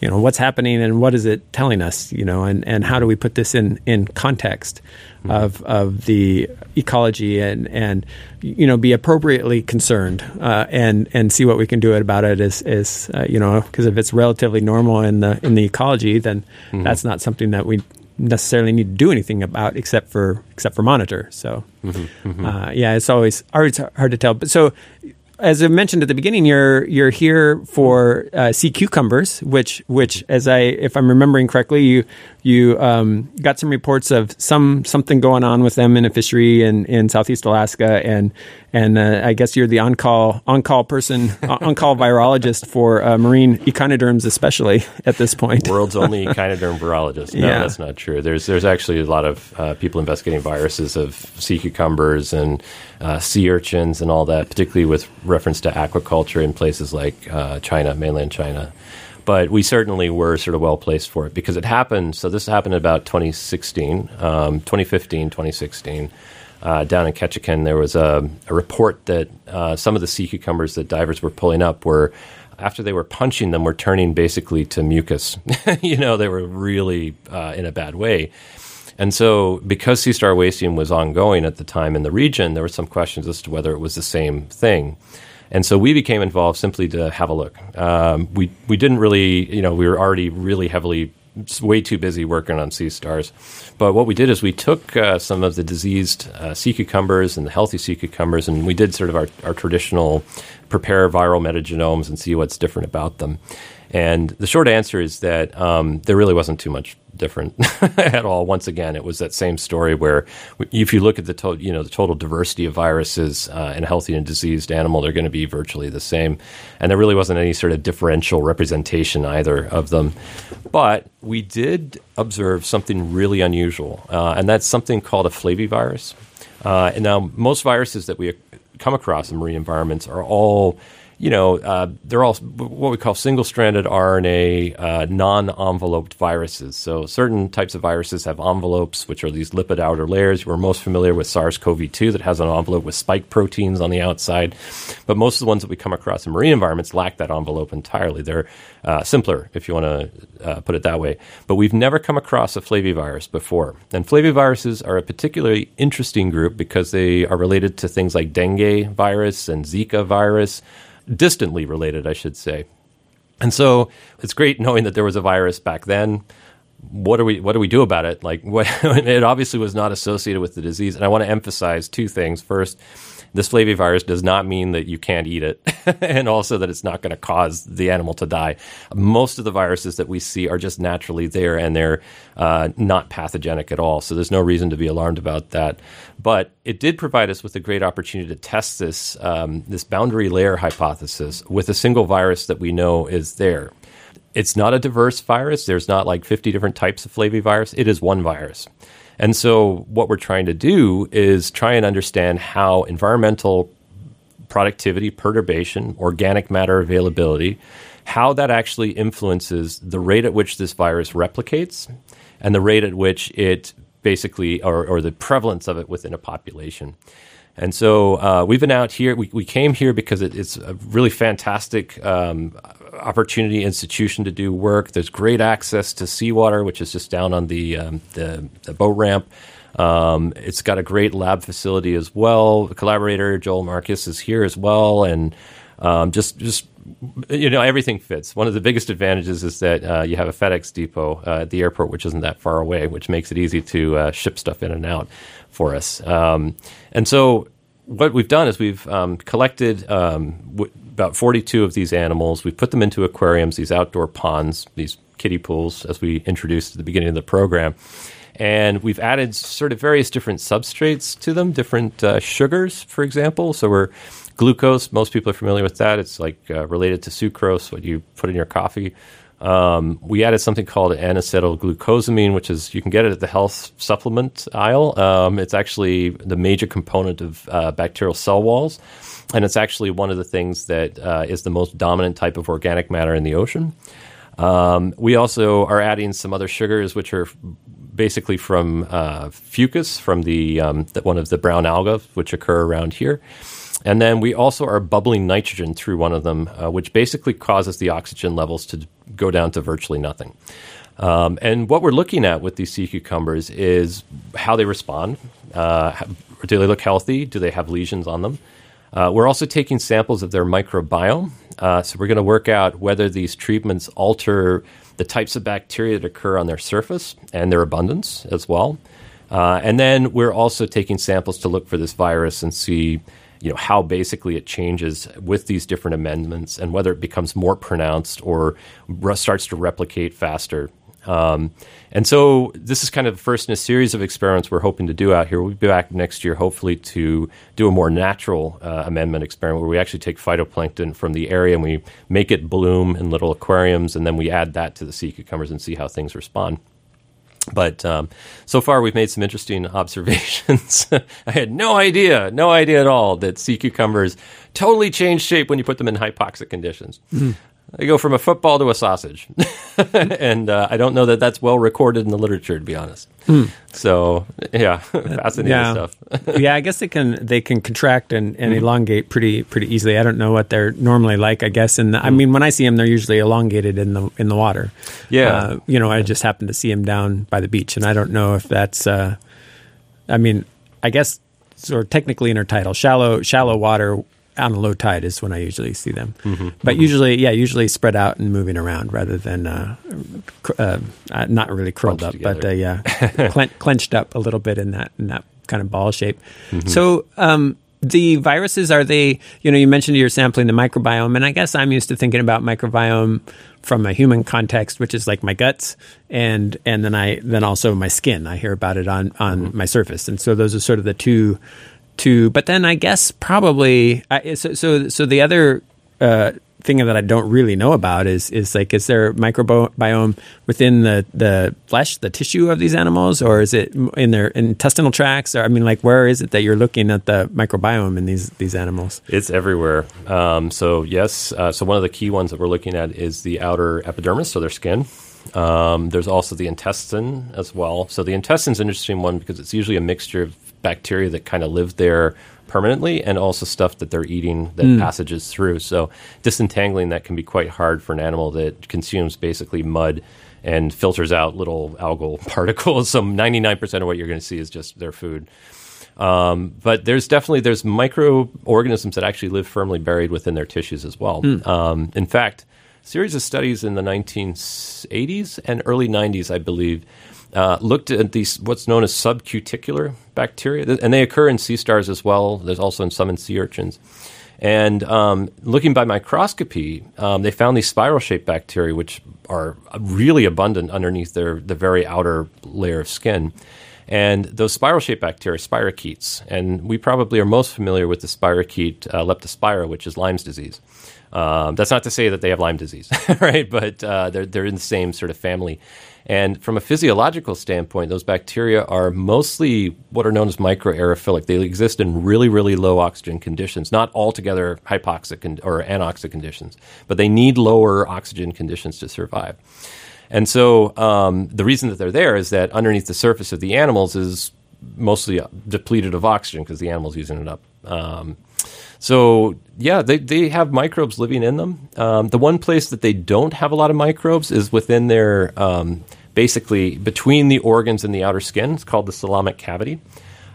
you know, what's happening and what is it telling us, you know, and, and how do we put this in, in context mm-hmm. of, of the ecology and, and, you know, be appropriately concerned uh, and, and see what we can do about it is, is, uh, you know, because if it's relatively normal in the, in the ecology, then mm-hmm. that's not something that we necessarily need to do anything about except for except for monitor. So mm-hmm, mm-hmm. Uh, yeah, it's always hard, it's hard to tell. But so, as I mentioned at the beginning, you're you're here for uh, sea cucumbers, which which as I if I'm remembering correctly, you you um, got some reports of some something going on with them in a fishery in, in Southeast Alaska, and and uh, I guess you're the on call on call person, on call virologist for uh, marine echinoderms, especially at this point. World's only echinoderm virologist. No, yeah. That's not true. There's there's actually a lot of uh, people investigating viruses of sea cucumbers and uh, sea urchins and all that, particularly with reference to aquaculture in places like uh, China, mainland China. But we certainly were sort of well-placed for it because it happened. So this happened about twenty sixteen, um, twenty fifteen, twenty sixteen. Uh, down in Ketchikan, there was a, a report that uh, some of the sea cucumbers that divers were pulling up were, after they were punching them, were turning basically to mucus. You know, they were really uh, in a bad way. And so because sea star wasting was ongoing at the time in the region, there were some questions as to whether it was the same thing. And so we became involved simply to have a look. Um, we, we didn't really, you know, we were already really heavily, way too busy working on sea stars. But what we did is we took uh, some of the diseased uh, sea cucumbers and the healthy sea cucumbers, and we did sort of our, our traditional prepare viral metagenomes and see what's different about them. And the short answer is that um, there really wasn't too much different at all. Once again, it was that same story where if you look at the to- you know the total diversity of viruses uh, in healthy and diseased animal, they're going to be virtually the same. And there really wasn't any sort of differential representation either of them. But we did observe something really unusual, uh, and that's something called a flavivirus. Uh, and now most viruses that we come across in marine environments are all You know, uh, they're all what we call single-stranded R N A, uh, non-enveloped viruses. So certain types of viruses have envelopes, which are these lipid outer layers. We're most familiar with SARS-C o V two that has an envelope with spike proteins on the outside. But most of the ones that we come across in marine environments lack that envelope entirely. They're uh, simpler, if you want to uh, put it that way. But we've never come across a flavivirus before. And flaviviruses are a particularly interesting group because they are related to things like dengue virus and Zika virus. Distantly related, I should say. And so it's great knowing that there was a virus back then. What do we what do we do about it? Like, what, it obviously was not associated with the disease. And I want to emphasize two things. First, this flavivirus does not mean that you can't eat it and also that it's not going to cause the animal to die. Most of the viruses that we see are just naturally there, and they're uh, not pathogenic at all. So there's no reason to be alarmed about that. But it did provide us with a great opportunity to test this, um, this boundary layer hypothesis with a single virus that we know is there. It's not a diverse virus. There's not like fifty different types of flavivirus. It is one virus. And so what we're trying to do is try and understand how environmental productivity, perturbation, organic matter availability, how that actually influences the rate at which this virus replicates and the rate at which it basically, or, or the prevalence of it within a population. And so uh, we've been out here. We, we came here because it, it's a really fantastic um, opportunity institution to do work. There's great access to seawater, which is just down on the um, the, the boat ramp. Um, it's got a great lab facility as well. The collaborator Joel Marcus is here as well, and um, just just. You know, everything fits. One of the biggest advantages is that uh, you have a FedEx depot uh, at the airport, which isn't that far away, which makes it easy to uh, ship stuff in and out for us. Um, and so what we've done is we've um, collected um, w- about forty-two of these animals. We've put them into aquariums, these outdoor ponds, these kiddie pools, as we introduced at the beginning of the program. And we've added sort of various different substrates to them, different uh, sugars, for example. So we're glucose, most people are familiar with that. It's like uh, related to sucrose, what you put in your coffee. Um, we added something called N-acetyl glucosamine, which is, you can get it at the health supplement aisle. Um, it's actually the major component of uh, bacterial cell walls. And it's actually one of the things that uh, is the most dominant type of organic matter in the ocean. Um, we also are adding some other sugars, which are basically from uh, fucus, from the, um, the one of the brown algae, which occur around here. And then we also are bubbling nitrogen through one of them, uh, which basically causes the oxygen levels to go down to virtually nothing. Um, and what we're looking at with these sea cucumbers is how they respond. Uh, do they look healthy? Do they have lesions on them? Uh, we're also taking samples of their microbiome. Uh, so we're going to work out whether these treatments alter the types of bacteria that occur on their surface and their abundance as well. Uh, and then we're also taking samples to look for this virus and see, you know, how basically it changes with these different amendments and whether it becomes more pronounced or re- starts to replicate faster. Um, and so this is kind of the first in a series of experiments we're hoping to do out here. We'll be back next year, hopefully, to do a more natural uh, amendment experiment where we actually take phytoplankton from the area and we make it bloom in little aquariums, and then we add that to the sea cucumbers and see how things respond. But um, so far, we've made some interesting observations. I had no idea, no idea at all that sea cucumbers totally change shape when you put them in hypoxic conditions. Mm-hmm. They go from a football to a sausage. And uh, I don't know that that's well recorded in the literature, to be honest. Mm. So, yeah, fascinating yeah. stuff. Yeah, I guess they can they can contract and, and mm. elongate pretty pretty easily. I don't know what they're normally like, I guess. And mm. I mean, when I see them, they're usually elongated in the in the water. Yeah. Uh, you know, I just happen to see them down by the beach. And I don't know if that's, uh, I mean, I guess sort of technically intertidal, shallow shallow water. On a low tide is when I usually see them, mm-hmm. but mm-hmm. usually, yeah, usually spread out and moving around rather than uh, cr- uh, uh, not really curled Crunched up, together. but uh, yeah, clen- clenched up a little bit in that in that kind of ball shape. Mm-hmm. So um, the viruses, are they? You know, you mentioned you're sampling the microbiome, and I guess I'm used to thinking about microbiome from a human context, which is like my guts, and and then I then also my skin. I hear about it on on mm-hmm. my surface, and so those are sort of the two. To, but then I guess probably I, so, so. So the other uh, thing that I don't really know about is is like, is there microbiome within the, the flesh, the tissue of these animals, or is it in their intestinal tracts? Or I mean, like, where is it that you're looking at the microbiome in these these animals? It's everywhere. Um, so yes. Uh, so one of the key ones that we're looking at is the outer epidermis, so their skin. Um, there's also the intestine as well. So the intestine's an interesting one because it's usually a mixture of bacteria that kind of live there permanently and also stuff that they're eating that mm. passages through. So disentangling that can be quite hard for an animal that consumes basically mud and filters out little algal particles. So ninety-nine percent of what you're going to see is just their food. Um, but there's definitely, there's microorganisms that actually live firmly buried within their tissues as well. Mm. Um, in fact, series of studies in the nineteen eighties and early nineties, I believe, uh, looked at these what's known as subcuticular bacteria, and they occur in sea stars as well. There's also in some in sea urchins. And um, looking by microscopy, um, they found these spiral-shaped bacteria, which are really abundant underneath their the very outer layer of skin. And those spiral-shaped bacteria are spirochetes. And we probably are most familiar with the spirochete uh, Leptospira, which is Lyme's disease. Um, that's not to say that they have Lyme disease, right? But uh, they're, they're in the same sort of family. And from a physiological standpoint, those bacteria are mostly what are known as microaerophilic. They exist in really, really low oxygen conditions, not altogether hypoxic or anoxic conditions, but they need lower oxygen conditions to survive. And so um, the reason that they're there is that underneath the surface of the animals is mostly depleted of oxygen because the animal's using it up. Um, so, yeah, they, they have microbes living in them. Um, the one place that they don't have a lot of microbes is within their, um, basically, between the organs and the outer skin. It's called the salamic cavity.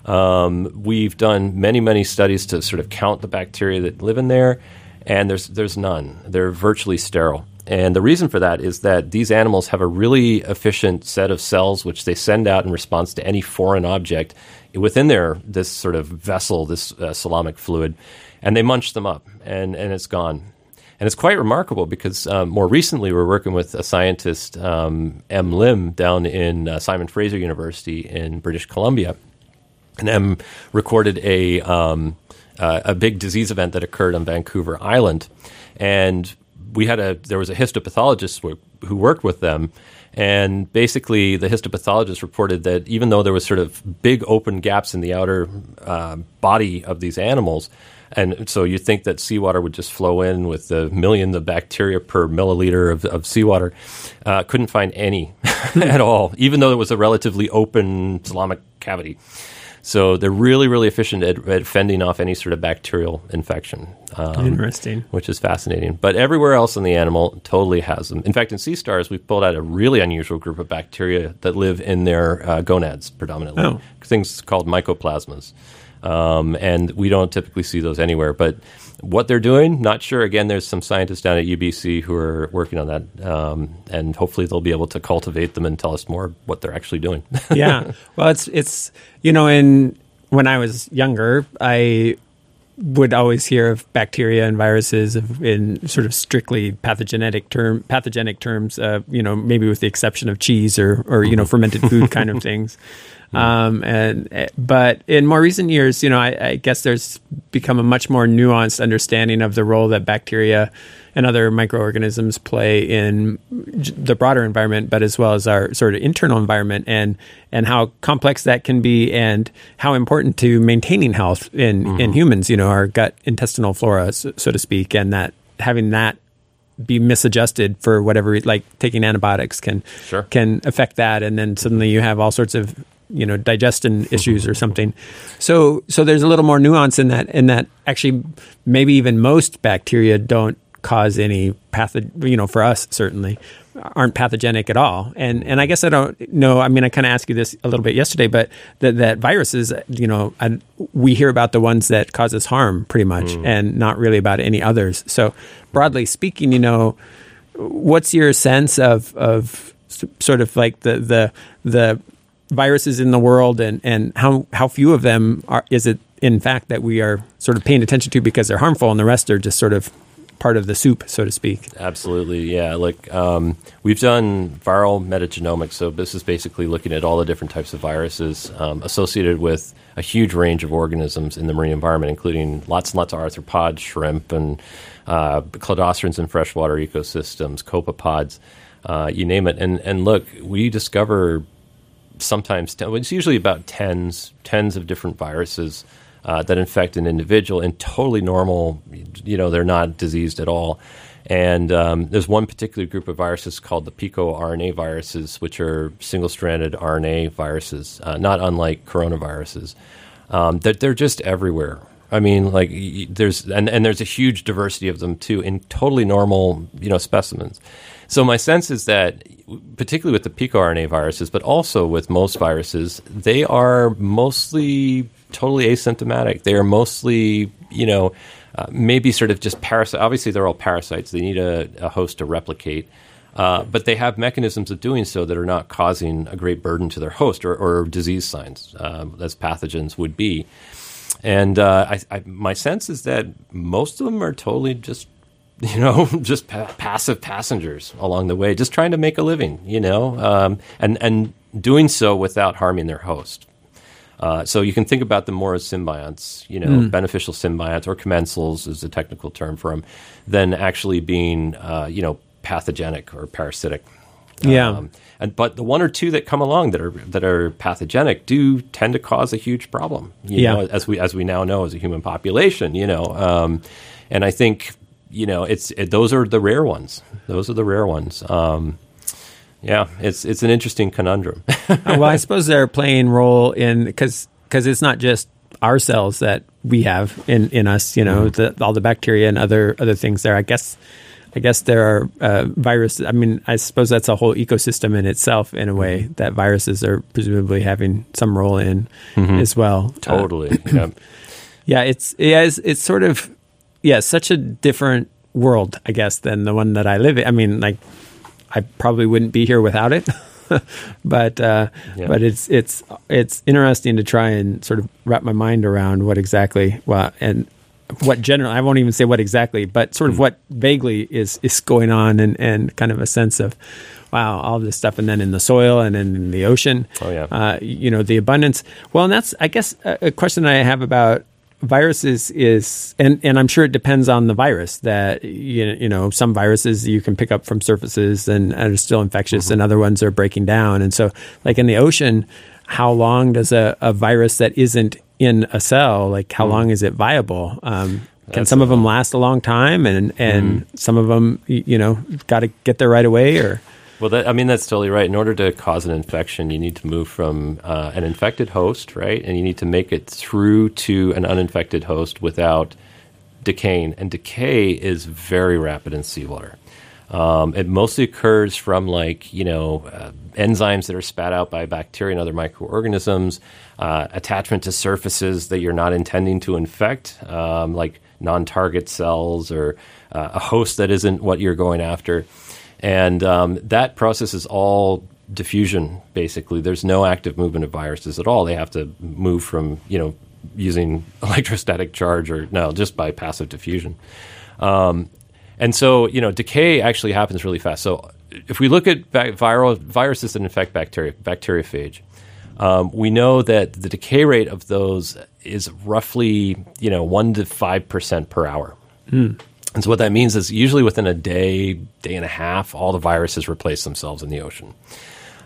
Um, we've done many, many studies to sort of count the bacteria that live in there, and there's there's none. They're virtually sterile. And the reason for that is that these animals have a really efficient set of cells which they send out in response to any foreign object within their this sort of vessel, this uh, salamic fluid, and they munch them up, and, and it's gone. And it's quite remarkable because um, more recently we're working with a scientist, um, M. Lim, down in uh, Simon Fraser University in British Columbia. And M. recorded a, um, uh, a big disease event that occurred on Vancouver Island, and we had a, there was a histopathologist who, who worked with them, and basically the histopathologist reported that even though there was sort of big open gaps in the outer uh, body of these animals, and so you'd think that seawater would just flow in with the millions of bacteria per milliliter of, of seawater, uh, couldn't find any at all, even though it was a relatively open salamic cavity. So they're really, really efficient at, at fending off any sort of bacterial infection. Um, Interesting. Which is fascinating. But everywhere else in the animal totally has them. In fact, in sea stars, we've pulled out a really unusual group of bacteria that live in their uh, gonads predominantly, oh. things called mycoplasmas. Um, and we don't typically see those anywhere. But what they're doing, not sure. Again, there's some scientists down at U B C who are working on that, um, and hopefully they'll be able to cultivate them and tell us more what they're actually doing. Yeah. Well, it's, it's you know, in when I was younger, I would always hear of bacteria and viruses in sort of strictly pathogenic term, pathogenic terms, uh, you know, maybe with the exception of cheese or, or you know, fermented food kind of things. Um, and, but in more recent years, you know, I, I guess there's become a much more nuanced understanding of the role that bacteria and other microorganisms play in the broader environment, but as well as our sort of internal environment, and, and how complex that can be and how important to maintaining health in, mm-hmm. in humans, you know, our gut intestinal flora, so, so to speak, and that having that be misadjusted for whatever, like taking antibiotics can, sure. can affect that. And then suddenly you have all sorts of you know, digestion issues or something. So, so there's a little more nuance in that, in that actually maybe even most bacteria don't cause any patho, you know, for us certainly aren't pathogenic at all. And, and I guess I don't know, I mean, I kind of asked you this a little bit yesterday, but that, that viruses, you know, I, we hear about the ones that cause us harm pretty much mm. and not really about any others. So broadly speaking, you know, what's your sense of, of sort of like the, the, the, viruses in the world, and, and how, how few of them are is it in fact that we are sort of paying attention to because they're harmful, and the rest are just sort of part of the soup, so to speak? Absolutely, yeah. Like um, we've done viral metagenomics, so this is basically looking at all the different types of viruses um, associated with a huge range of organisms in the marine environment, including lots and lots of arthropods, shrimp, and uh, cladocerans in freshwater ecosystems, copepods, uh, you name it. And and look, we discover sometimes it's usually about tens, tens of different viruses uh, that infect an individual and totally normal, you know, they're not diseased at all. And um, there's one particular group of viruses called the picornaviruses viruses, which are single-stranded R N A viruses, uh, not unlike coronaviruses. Um, that they're just everywhere. I mean, like there's and, and there's a huge diversity of them too in totally normal, you know, specimens. So my sense is that, particularly with the picornavirus viruses, but also with most viruses, they are mostly totally asymptomatic. They are mostly, you know, uh, maybe sort of just parasites. Obviously, they're all parasites. They need a, a host to replicate. Uh, but they have mechanisms of doing so that are not causing a great burden to their host or, or disease signs, uh, as pathogens would be. And uh, I, I, my sense is that most of them are totally just, you know, just pa- passive passengers along the way, just trying to make a living, you know, um, and, and doing so without harming their host. Uh, so you can think about them more as symbionts, you know, mm. beneficial symbionts, or commensals is the technical term for them, than actually being, uh, you know, pathogenic or parasitic. Yeah. Um, and but the one or two that come along that are that are pathogenic do tend to cause a huge problem, you yeah. know, as we as we now know as a human population, you know. Um, and I think, you know, it's it, those are the rare ones. Those are the rare ones. Um, yeah, it's it's an interesting conundrum. Well, I suppose they're playing a role in, because because it's not just our cells that we have in, in us, you know, mm-hmm. the, all the bacteria and other other things there, I guess. I guess there are uh, viruses. I mean, I suppose that's a whole ecosystem in itself, in a way, that viruses are presumably having some role in mm-hmm. as well. Totally. Uh, yeah. yeah, it's yeah, it's, it's sort of yeah, such a different world, I guess, than the one that I live in. I mean, like, I probably wouldn't be here without it. but uh, yeah. but it's it's it's interesting to try and sort of wrap my mind around what exactly well and. What general? I won't even say what exactly, but sort of what vaguely is, is going on, and, and kind of a sense of, wow, all this stuff, and then in the soil, and then in the ocean. Oh yeah, uh, you know, the abundance. Well, and that's I guess a, a question I have about viruses is, and, and I'm sure it depends on the virus. That you you know, some viruses you can pick up from surfaces and are still infectious, mm-hmm. and other ones are breaking down. And so, like in the ocean, how long does a, a virus that isn't in a cell, like how mm. long is it viable? Um, can That's some of them last a long time, and and mm. some of them, you know, got to get there right away? Or well, that, I mean, that's totally right. In order to cause an infection, you need to move from uh, an infected host, right? And you need to make it through to an uninfected host without decaying. And decay is very rapid in seawater. Um, it mostly occurs from, like, you know, uh, enzymes that are spat out by bacteria and other microorganisms, uh, attachment to surfaces that you're not intending to infect, um, like non-target cells or uh, a host that isn't what you're going after. And um, that process is all diffusion, basically. There's no active movement of viruses at all. They have to move from, you know, using electrostatic charge or no, just by passive diffusion. Um And so, you know, decay actually happens really fast. So if we look at bac- viral viruses that infect bacteria, bacteriophage, um, we know that the decay rate of those is roughly, you know, one to five percent per hour. Mm. And so what that means is usually within a day, day and a half, all the viruses replace themselves in the ocean.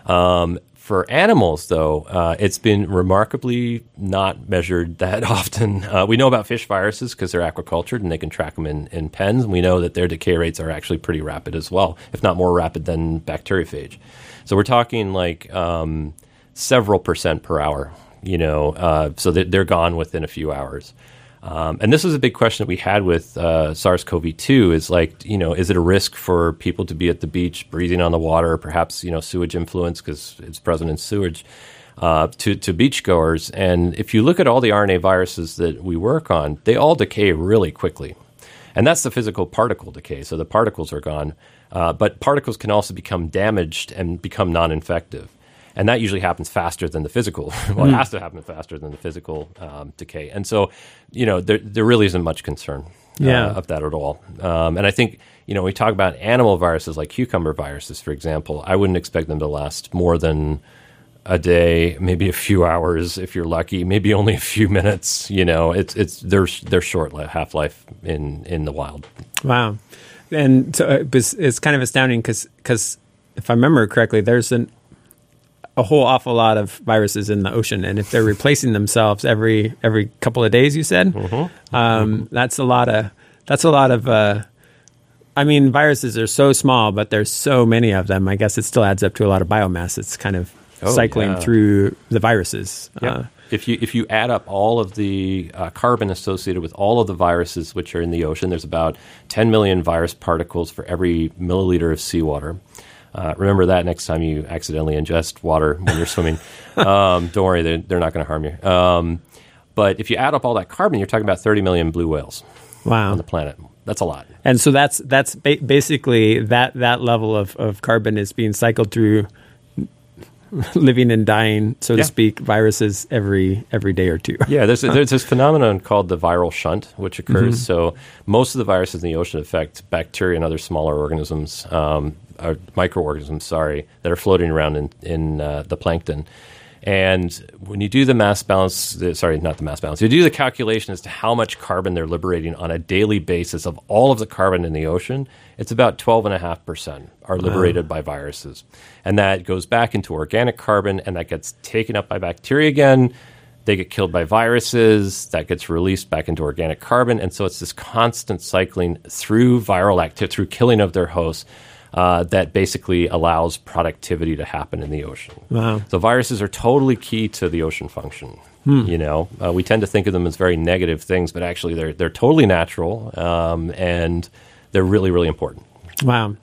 Um, for animals, though, uh, it's been remarkably not measured that often. Uh, we know about fish viruses because they're aquacultured and they can track them in, in pens. And we know that their decay rates are actually pretty rapid as well, if not more rapid than bacteriophage. So we're talking like um, several percent per hour, you know, uh, so that they're gone within a few hours. Um, and this was a big question that we had with uh, SARS-C o V two is like, you know, is it a risk for people to be at the beach breathing on the water, or perhaps, you know, sewage influence because it's present in sewage uh, to, to beachgoers? And if you look at all the R N A viruses that we work on, they all decay really quickly. And that's the physical particle decay. So the particles are gone. Uh, but particles can also become damaged and become non-infective. And that usually happens faster than the physical. Well, it has to happen faster than the physical um, decay. And so, you know, there there really isn't much concern uh, yeah. of that at all. Um, and I think, you know, when we talk about animal viruses like cucumber viruses, for example, I wouldn't expect them to last more than a day, maybe a few hours if you're lucky, maybe only a few minutes. You know, it's it's they're, they're short half-life in, in the wild. Wow. And so it's, it's kind of astounding because because if I remember correctly, there's an a whole awful lot of viruses in the ocean. And if they're replacing themselves every, every couple of days, you said, mm-hmm. um, that's a lot of, that's a lot of, uh, I mean, viruses are so small, but there's so many of them. I guess it still adds up to a lot of biomass. It's kind of oh, cycling yeah. through the viruses. Yep. Uh, if you, if you add up all of the uh, carbon associated with all of the viruses, which are in the ocean, there's about ten million virus particles for every milliliter of seawater. Uh, remember that next time you accidentally ingest water when you're swimming. Um, don't worry, they're, they're not going to harm you. Um, but if you add up all that carbon, you're talking about thirty million blue whales. wow. on the planet. That's a lot. And so that's that's ba- basically that that level of, of carbon is being cycled through living and dying, so yeah. to speak, viruses every every day or two. Yeah, there's there's this phenomenon called the viral shunt, which occurs. Mm-hmm. So most of the viruses in the ocean affect bacteria and other smaller organisms, um, or microorganisms, sorry, that are floating around in, in uh, the plankton. And when you do the mass balance, sorry, not the mass balance, you do the calculation as to how much carbon they're liberating on a daily basis of all of the carbon in the ocean, it's about twelve point five percent are liberated wow. by viruses. And that goes back into organic carbon, and that gets taken up by bacteria again. They get killed by viruses. That gets released back into organic carbon. And so it's this constant cycling through viral activity, through killing of their hosts, Uh, that basically allows productivity to happen in the ocean. Wow. So viruses are totally key to the ocean function. Hmm. You know, uh, we tend to think of them as very negative things, but actually they're they're totally natural, um, and they're really, really important. Wow.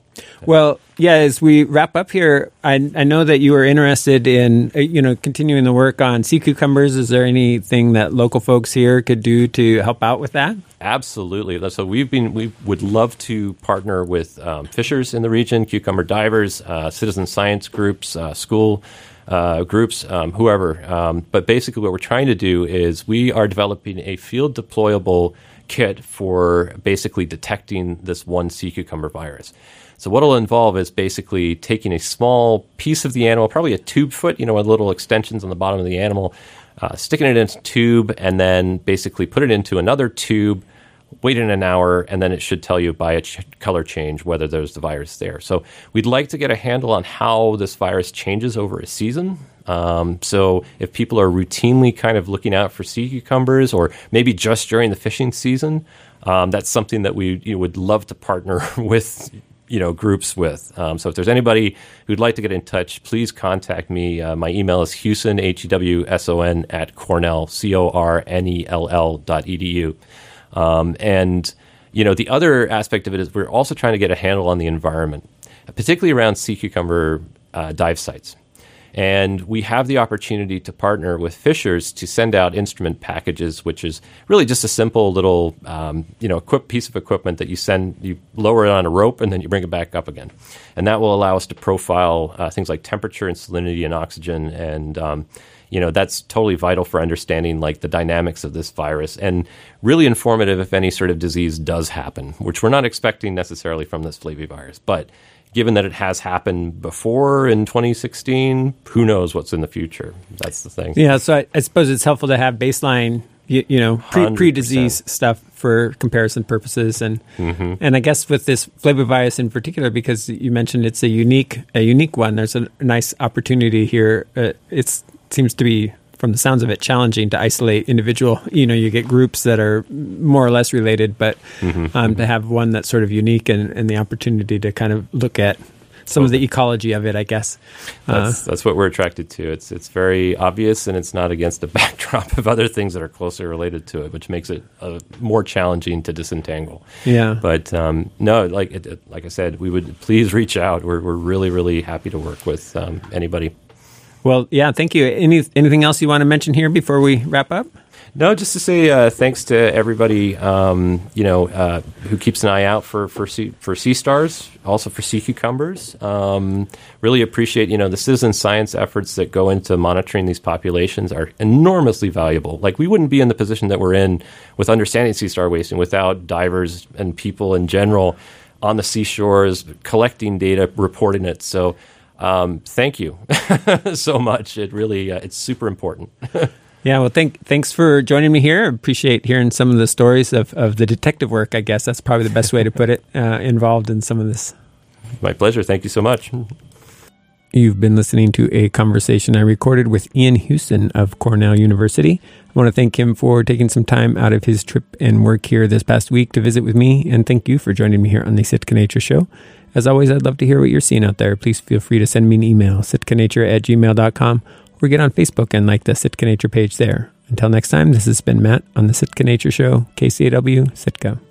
Well, yeah, as we wrap up here, I, I know that you are interested in, you know, continuing the work on sea cucumbers. Is there anything that local folks here could do to help out with that? Absolutely. So we've been, we would love to partner with um, fishers in the region, cucumber divers, uh, citizen science groups, uh, school uh, groups, um, whoever. Um, but basically what we're trying to do is we are developing a field deployable kit for basically detecting this one sea cucumber virus. So what it'll involve is basically taking a small piece of the animal, probably a tube foot, you know, with little extensions on the bottom of the animal, uh, sticking it into a tube, and then basically put it into another tube, waiting an hour, and then it should tell you by a ch- color change whether there's the virus there. So we'd like to get a handle on how this virus changes over a season. Um, so if people are routinely kind of looking out for sea cucumbers, or maybe just during the fishing season, um, that's something that we you know, would love to partner with you know, groups with. Um, so if there's anybody who'd like to get in touch, please contact me. Uh, my email is Hewson, H E W S O N, at Cornell, C O R N E L L dot E D U. Um, and, you know, the other aspect of it is we're also trying to get a handle on the environment, particularly around sea cucumber uh, dive sites. And we have the opportunity to partner with fishers to send out instrument packages, which is really just a simple little, um, you know, equip piece of equipment that you send, you lower it on a rope, and then you bring it back up again. And that will allow us to profile uh, things like temperature and salinity and oxygen. And, um, you know, that's totally vital for understanding, like, the dynamics of this virus, and really informative if any sort of disease does happen, which we're not expecting necessarily from this flavivirus. But given that it has happened before in twenty sixteen, who knows what's in the future? That's the thing. Yeah, so I, I suppose it's helpful to have baseline, you, you know, pre, pre-disease stuff for comparison purposes, and mm-hmm. and I guess with this flavivirus in particular, because you mentioned it's a unique a unique one. There's a nice opportunity here. Uh, it seems to be, from the sounds of it, challenging to isolate individual. You know, you get groups that are more or less related, but mm-hmm, um, mm-hmm. to have one that's sort of unique, and, and the opportunity to kind of look at some okay. of the ecology of it, I guess. That's, uh, that's what we're attracted to. It's it's very obvious, and it's not against the backdrop of other things that are closely related to it, which makes it uh, more challenging to disentangle. Yeah. But um, no, like it, like I said, we would please reach out. We're we're really really happy to work with um, anybody. Well, yeah, thank you. Any anything else you want to mention here before we wrap up? No, just to say uh, thanks to everybody, um, you know, uh, who keeps an eye out for for sea, for sea stars, also for sea cucumbers. Um, really appreciate, you know, the citizen science efforts that go into monitoring these populations are enormously valuable. Like, we wouldn't be in the position that we're in with understanding sea star wasting without divers and people in general on the seashores collecting data, reporting it. So. Um, thank you so much. It really, uh, it's super important. Yeah, well, thank, thanks for joining me here. I appreciate hearing some of the stories of, of the detective work, I guess. That's probably the best way to put it, uh, involved in some of this. My pleasure. Thank you so much. You've been listening to a conversation I recorded with Ian Hewson of Cornell University. I want to thank him for taking some time out of his trip and work here this past week to visit with me. And thank you for joining me here on the Sitka Nature Show. As always, I'd love to hear what you're seeing out there. Please feel free to send me an email, sitka nature at gmail dot com, or get on Facebook and like the Sitka Nature page there. Until next time, this has been Matt on the Sitka Nature Show, K C A W, Sitka.